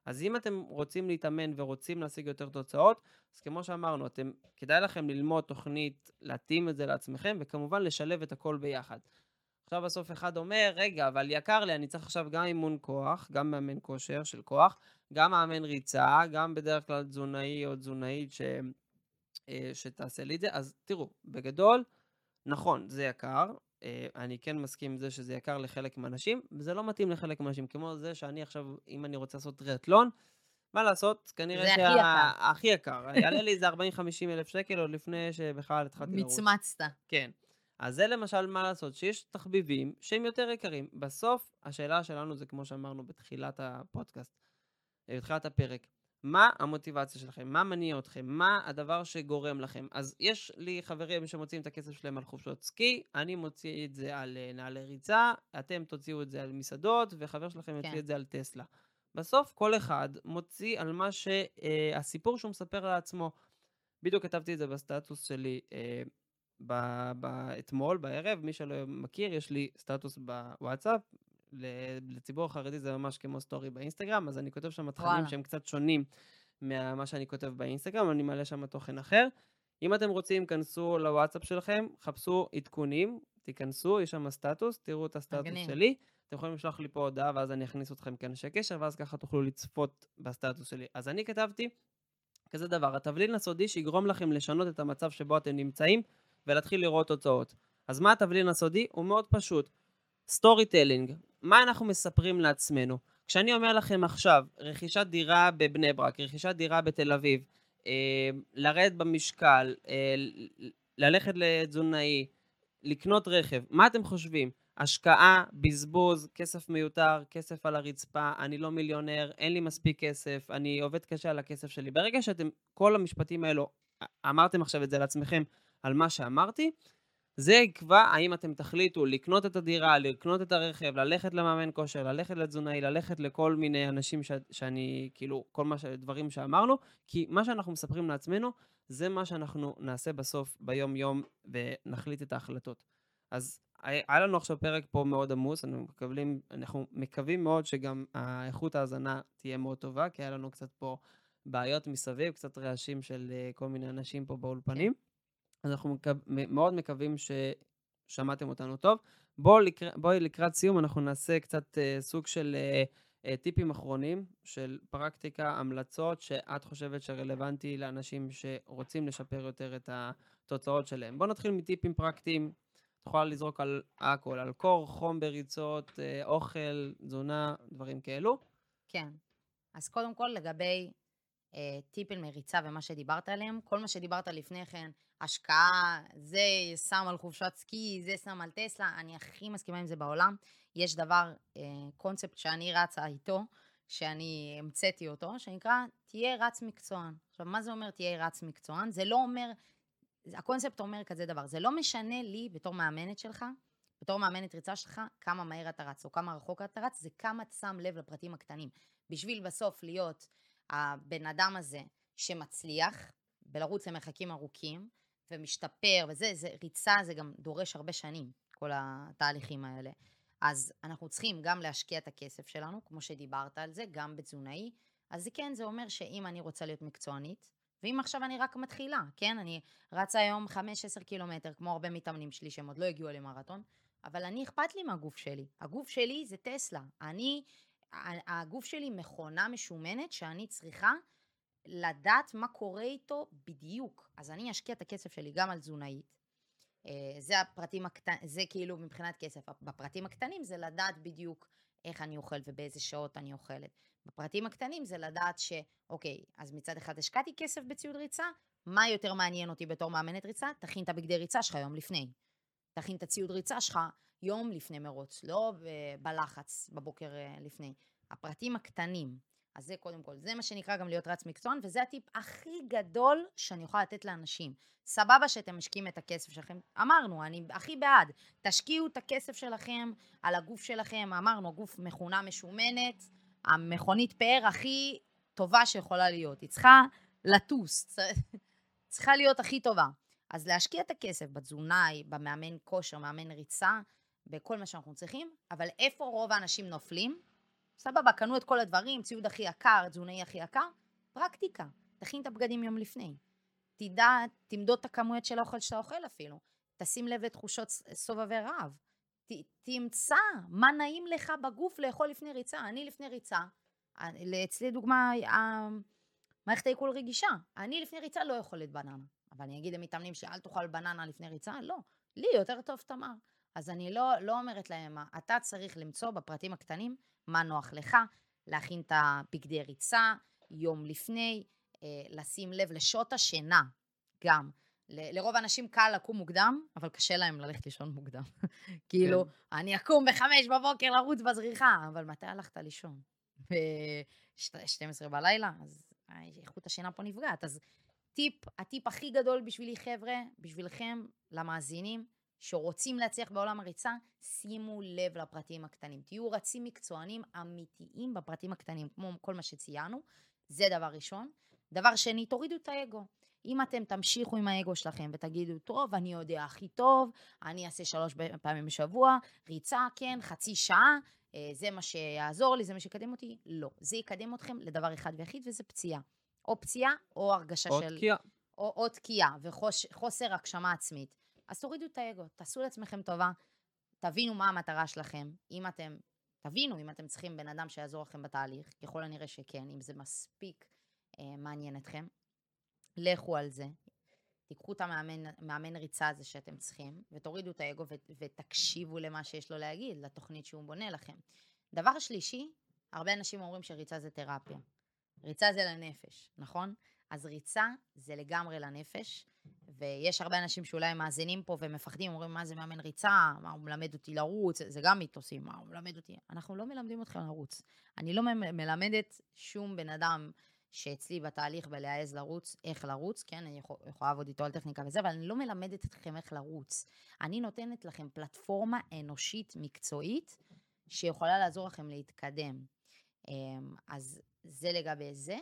אז אם אתם רוצים להתאמן ורוצים להשיג יותר תוצאות, אז כמו שאמרנו, כדאי לכם ללמוד תוכנית, להתאים את זה לעצמכם, וכמובן לשלב את הכל ביחד. עכשיו בסוף אחד אומר, רגע, אבל יקר לי, אני צריך עכשיו גם אימון כוח, גם מאמן כושר של כוח, גם מאמן ריצה, גם בדרך כלל תזונאי או תזונאית שתעשה לי את זה. אז תראו, בגדול, נכון, זה יקר, אני כן מסכים עם זה שזה יקר לחלק מהאנשים, וזה לא מתאים לחלק מהאנשים, כמו זה שאני עכשיו, אם אני רוצה לעשות טריאטלון, מה לעשות? כנראה זה הכי יקר. יעלה לי זה 40-50 אלף שקל, עוד לפני שבכלל התחלתי לרוץ. מצמצת. כן. אז זה למשל מה לעשות, שיש תחביבים שהם יותר יקרים. בסוף, השאלה שלנו זה כמו שאמרנו בתחילת הפודקאסט, בתחילת הפרק. מה המוטיבציה שלכם? מה מניע אתכם? מה הדבר שגורם לכם? אז יש לי חברים שמוציאים את הכסף שלהם על חופשות סקי, אני מוציא את זה על נעלי ריצה, אתם תוציאו את זה על מסעדות, וחבר שלכם יוציא את זה על טסלה. בסוף כל אחד מוציא על מה שהסיפור שהוא מספר לעצמו. בדיוק כתבתי את זה בסטטוס שלי אתמול, בערב. מי שלא מכיר, יש לי סטטוס בוואטסאפ, לציבור החרדי זה ממש כמו סטורי באינסטגרם, אז אני כותב שם תכנים שהם קצת שונים ממה שאני כותב באינסטגרם, אני מעלה שם תוכן אחר. אם אתם רוצים, כנסו לוואטסאפ שלכם, חפשו עדכונים, תיכנסו, יש שם סטטוס, תראו את הסטטוס שלי, אתם יכולים לשלוח לי פה הודעה, ואז אני אכניס אתכם כאנשי קשר, ואז ככה תוכלו לצפות בסטטוס שלי. אז אני כתבתי כזה דבר, התבלין הסודי שיגרום לכם לשנות את המצב שבו אתם נמצאים, ולהתחיל לראות תוצאות. אז מה התבלין הסודי? הוא מאוד פשוט. סטורי טיילינג. מה אנחנו מספרים לעצמנו? כשאני אומר לכם עכשיו, רכישת דירה בבני ברק, רכישת דירה בתל אביב, לרד במשקל, ללכת לתזונאי, לקנות רכב, מה אתם חושבים? השקעה, בזבוז, כסף מיותר, כסף על הרצפה, אני לא מיליונר, אין לי מספיק כסף, אני עובד קשה על הכסף שלי. ברגע שאתם, כל המשפטים האלו, אמרתם עכשיו את זה לעצמכם על מה שאמרתי, זה יקבע האם אתם תחליטו לקנות את הדירה, לקנות את הרכב, ללכת למאמן כושר, ללכת לתזונאי, ללכת לכל מיני אנשים שאני, כאילו, כל מה דברים שאמרנו, כי מה שאנחנו מספרים לעצמנו, זה מה שאנחנו נעשה בסוף ביום יום ונחליט את ההחלטות. אז היה לנו עכשיו פרק פה מאוד עמוס, אנחנו מקווים מאוד שגם האיכות ההזנה תהיה מאוד טובה, כי היה לנו קצת פה בעיות מסביב, קצת רעשים של כל מיני אנשים פה באולפנים. אז אנחנו מאוד מקווים ששמעתם אותנו טוב. בואי לקראת סיום, אנחנו נעשה קצת סוג של טיפים אחרונים של פרקטיקה, המלצות שאת חושבת שרלוונטי לאנשים שרוצים לשפר יותר את התוצאות שלהם. בואו נתחיל מטיפים פרקטיים. את יכולה לזרוק על הכל, על קור, חום בריצות, אוכל, תזונה, דברים כאלו. כן. אז קודם כל לגבי טיפים מריצה ומה שדיברת עליהם, כל מה שדיברת לפני כן, השקעה, זה שם על חופשת סקי, זה שם על טסלה, אני הכי מסכימה עם זה בעולם. יש דבר, קונספט שאני רצה איתו, שאני המצאתי אותו, שנקרא, תהיה רץ מקצוען. עכשיו, מה זה אומר תהיה רץ מקצוען? זה לא אומר, הקונספט אומר כזה דבר, זה לא משנה לי בתור מאמנת שלך, בתור מאמנת ריצה שלך, כמה מהר אתה רץ, או כמה רחוק אתה רץ, זה כמה אתה שם לב לפרטים הקטנים. בשביל בסוף להיות הבן אדם הזה שמצליח בלרוץ למרחקים ארוכים ומשתפר, וזה, ריצה, זה גם דורש הרבה שנים, כל התהליכים האלה. אז אנחנו צריכים גם להשקיע את הכסף שלנו, כמו שדיברת על זה, גם בתזונאי. אז כן, זה אומר שאם אני רוצה להיות מקצוענית, ואם עכשיו אני רק מתחילה, כן? אני רצה היום 15 קילומטר, כמו הרבה מתאמנים שלי שהם עוד לא הגיעו למראטון, אבל אני אכפת לי מהגוף שלי. הגוף שלי זה טסלה. הגוף שלי מכונה משומנת שאני צריכה לדעת מה קורה איתו בדיוק. אז אני אשקיע את הכסף שלי גם על תזונאית. זה הפרטים הקטנים, זה כאילו מבחינת כסף. בפרטים הקטנים זה לדעת בדיוק איך אני אוכל ובאיזה שעות אני אוכלת. בפרטים הקטנים זה לדעת שאוקיי, אז מצד אחד השקעתי כסף בציוד ריצה, מה יותר מעניין אותי בתור מאמנת ריצה? תכין את הבגדי ריצה שלך יום לפני. תכין את הציוד ריצה שלך יום לפני מרוץ, לא בלחץ בבוקר לפני. הפרטים הקטנים, אז זה קודם כל, זה מה שנקרא גם להיות רץ מקצוען, וזה הטיפ הכי גדול שאני יכולה לתת לאנשים. סבבה שאתם משקיעים את הכסף שלכם, אמרנו, אני הכי בעד, תשקיעו את הכסף שלכם על הגוף שלכם, אמרנו, הגוף מכונה משומנת, המכונית פאר הכי טובה שיכולה להיות, היא צריכה לטוס, צריכה להיות הכי טובה. אז להשקיע את הכסף בתזונאי, במאמן כושר, מאמן ריצה, בכל מה שאנחנו צריכים, אבל איפה רוב האנשים נופלים? סבבה, קנו את כל הדברים, ציוד הכי יקר, תזונאי הכי יקר, פרקטיקה, תכין את הבגדים יום לפני, תדע, תמדוד את הכמויות של האוכל שאתה אוכל אפילו, תשים לב לתחושות סובבי רעב, תמצא מה נעים לך בגוף לאכול לפני ריצה, אני לפני ריצה, אצלי דוגמה, מערכת העיכול רגישה, אני לפני ריצה לא אוכלת בננה, אבל אני אגיד למתאמנים שאל תאכל בננה לפני ריצה, לא, לי יותר טוב תמר, אז אני לא אומרת להם מה, אתה צריך למצוא בפרטים הקטנים מה נוח לך, להכין את הבגדי ריצה, יום לפני, לשים לב לשעות השינה, גם, לרוב האנשים קל לקום מוקדם, אבל קשה להם ללכת לישון מוקדם, כאילו, אני אקום ב5 בבוקר לרוץ בזריחה, אבל מתי הלכת לישון? ב-12 בלילה, אז איכות השינה פה נפגעת, אז הטיפ הכי גדול בשבילי חבר'ה, בשבילכם, למאזינים, שרוצים להצליח בעולם הריצה, שימו לב לפרטים הקטנים. תהיו רצים מקצוענים אמיתיים בפרטים הקטנים, כמו כל מה שציינו. זה דבר ראשון. דבר שני, תורידו את האגו. אם אתם תמשיכו עם האגו שלכם ותגידו, טוב, אני יודע הכי טוב, אני אעשה 3 פעמים בשבוע, ריצה, כן, חצי שעה, זה מה שיעזור לי, זה מה שיקדם אותי. לא, זה יקדם אתכם לדבר אחד ויחיד, וזה פציעה. או פציעה, או הרגשה של... או תקיעה, וחוסר הקשמה עצמית. אז תורידו את האגו, תעשו לעצמכם טובה, תבינו מה המטרה שלכם, אם אתם, תבינו אם אתם צריכים בן אדם שיעזור לכם בתהליך, ככל הנראה שכן, אם זה מספיק מעניין אתכם, לכו על זה, תיקחו את המאמן ריצה הזה שאתם צריכים, ותורידו את האגו ותקשיבו למה שיש לו להגיד, לתוכנית שהוא בונה לכם. דבר שלישי, הרבה אנשים אומרים שריצה זה תרפיה, ריצה זה לנפש, נכון? אז ריצה זה לגמרי לנפש, ויש הרבה אנשים שאולי מאזינים פה ומפחדים, אומרים מה זה מאמן ריצה, מה הוא מלמד אותי לרוץ, זה גם מיתוסים, מה הוא מלמד אותי, אנחנו לא מלמדים אתכם לרוץ, אני לא מלמדת שום בן אדם שאצלי בתהליך בלהעז לרוץ, איך לרוץ, כן, אני יכולה לעבוד איתו על טכניקה וזה, אבל אני לא מלמדת אתכם איך לרוץ, אני נותנת לכם פלטפורמה אנושית מקצועית, שיכולה לעזור לכם להתקדם, אז זה לגבי זה,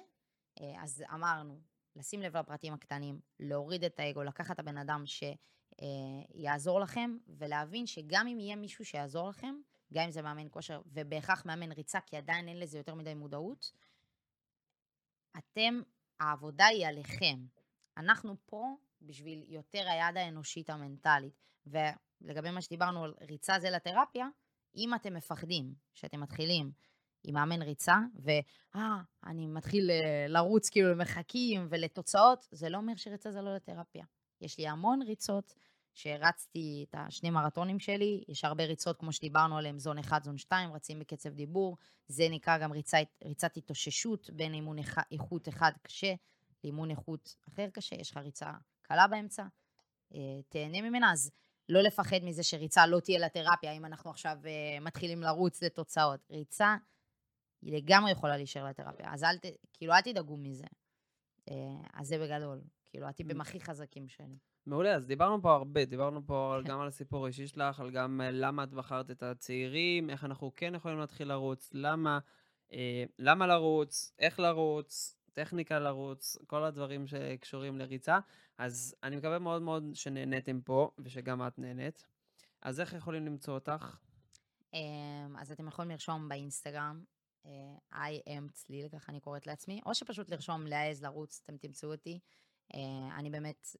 אז אמרנו, לשים לב לפרטים הקטנים, להוריד את האגו, לקחת את הבן אדם שיעזור לכם, ולהבין שגם אם יהיה מישהו שיעזור לכם, גם אם זה מאמן כושר, ובהכרח מאמן ריצה, כי עדיין אין לזה יותר מדי מודעות, אתם, העבודה היא עליכם. אנחנו פה בשביל יותר היד האנושית המנטלית, ולגבי מה שדיברנו על ריצה זה לתרפיה, אם אתם מפחדים שאתם מתחילים, עם מאמן ריצה, ואני מתחיל לרוץ כאילו למרחקים ולתוצאות, זה לא אומר שריצה זה לא לתרפיה. יש לי המון ריצות, שרצתי את השני מרתונים שלי, יש הרבה ריצות כמו שדיברנו עליהם, זון 1, זון 2, רצים בקצב דיבור, זה נקרא גם ריצת התאוששות, בין אימון איכות אחד קשה, לאימון איכות אחר קשה, יש לך ריצה קלה באמצע, תהנה ממנה, אז לא לפחד מזה שריצה לא תהיה לתרפיה, אם אנחנו עכשיו מתחילים לרוץ לתוצאות, ריצה היא לגמרי יכולה להישאר לתרפיה, אז כאילו אל תדאגו מזה, אז זה בגדול, כאילו הטיפים הכי חזקים שלי. מעולה, אז דיברנו פה הרבה, דיברנו פה גם על הסיפור האישי שלך, על גם למה את בחרת את הצעירים, איך אנחנו כן יכולים להתחיל לרוץ, למה לרוץ, איך לרוץ, טכניקה לרוץ, כל הדברים שקשורים לריצה, אז אני מקווה מאוד מאוד שנהנתם פה, ושגם את נהנית, אז איך יכולים למצוא אותך? אז אתם יכולים לרשום באינסטגרם, I am צליל, ככה אני קוראת לעצמי, או שפשוט לרשום להעז לרוץ, אתם תמצאו אותי, אני באמת...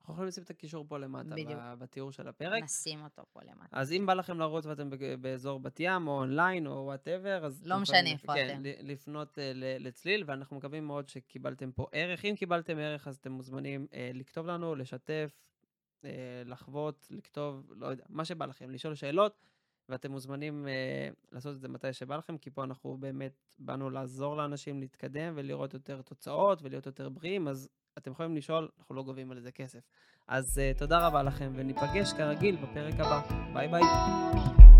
אנחנו יכולים לשים את הקישור פה למטה, בתיאור של הפרק. נשים אותו פה למטה. אז אם בא לכם לרוץ ואתם באזור בת ים, או אונליין, או וואטאבר, אז... לא משנה איפה אתם. כן, לפנות לצליל, ואנחנו מקווים מאוד שקיבלתם פה ערך. אם קיבלתם ערך, אז אתם מוזמנים לכתוב לנו, לשתף, לחוות, לכתוב, לא יודע, מה שבא לכם, לשאול שאלות, ואתם מוזמנים לעשות את זה מתי שבא לכם, כי פה אנחנו באמת באנו לעזור לאנשים להתקדם ולראות יותר תוצאות ולהיות יותר בריאים, אז אתם יכולים לשאול, אנחנו לא גובים על זה כסף. אז תודה רבה לכם וניפגש כרגיל בפרק הבא. ביי ביי.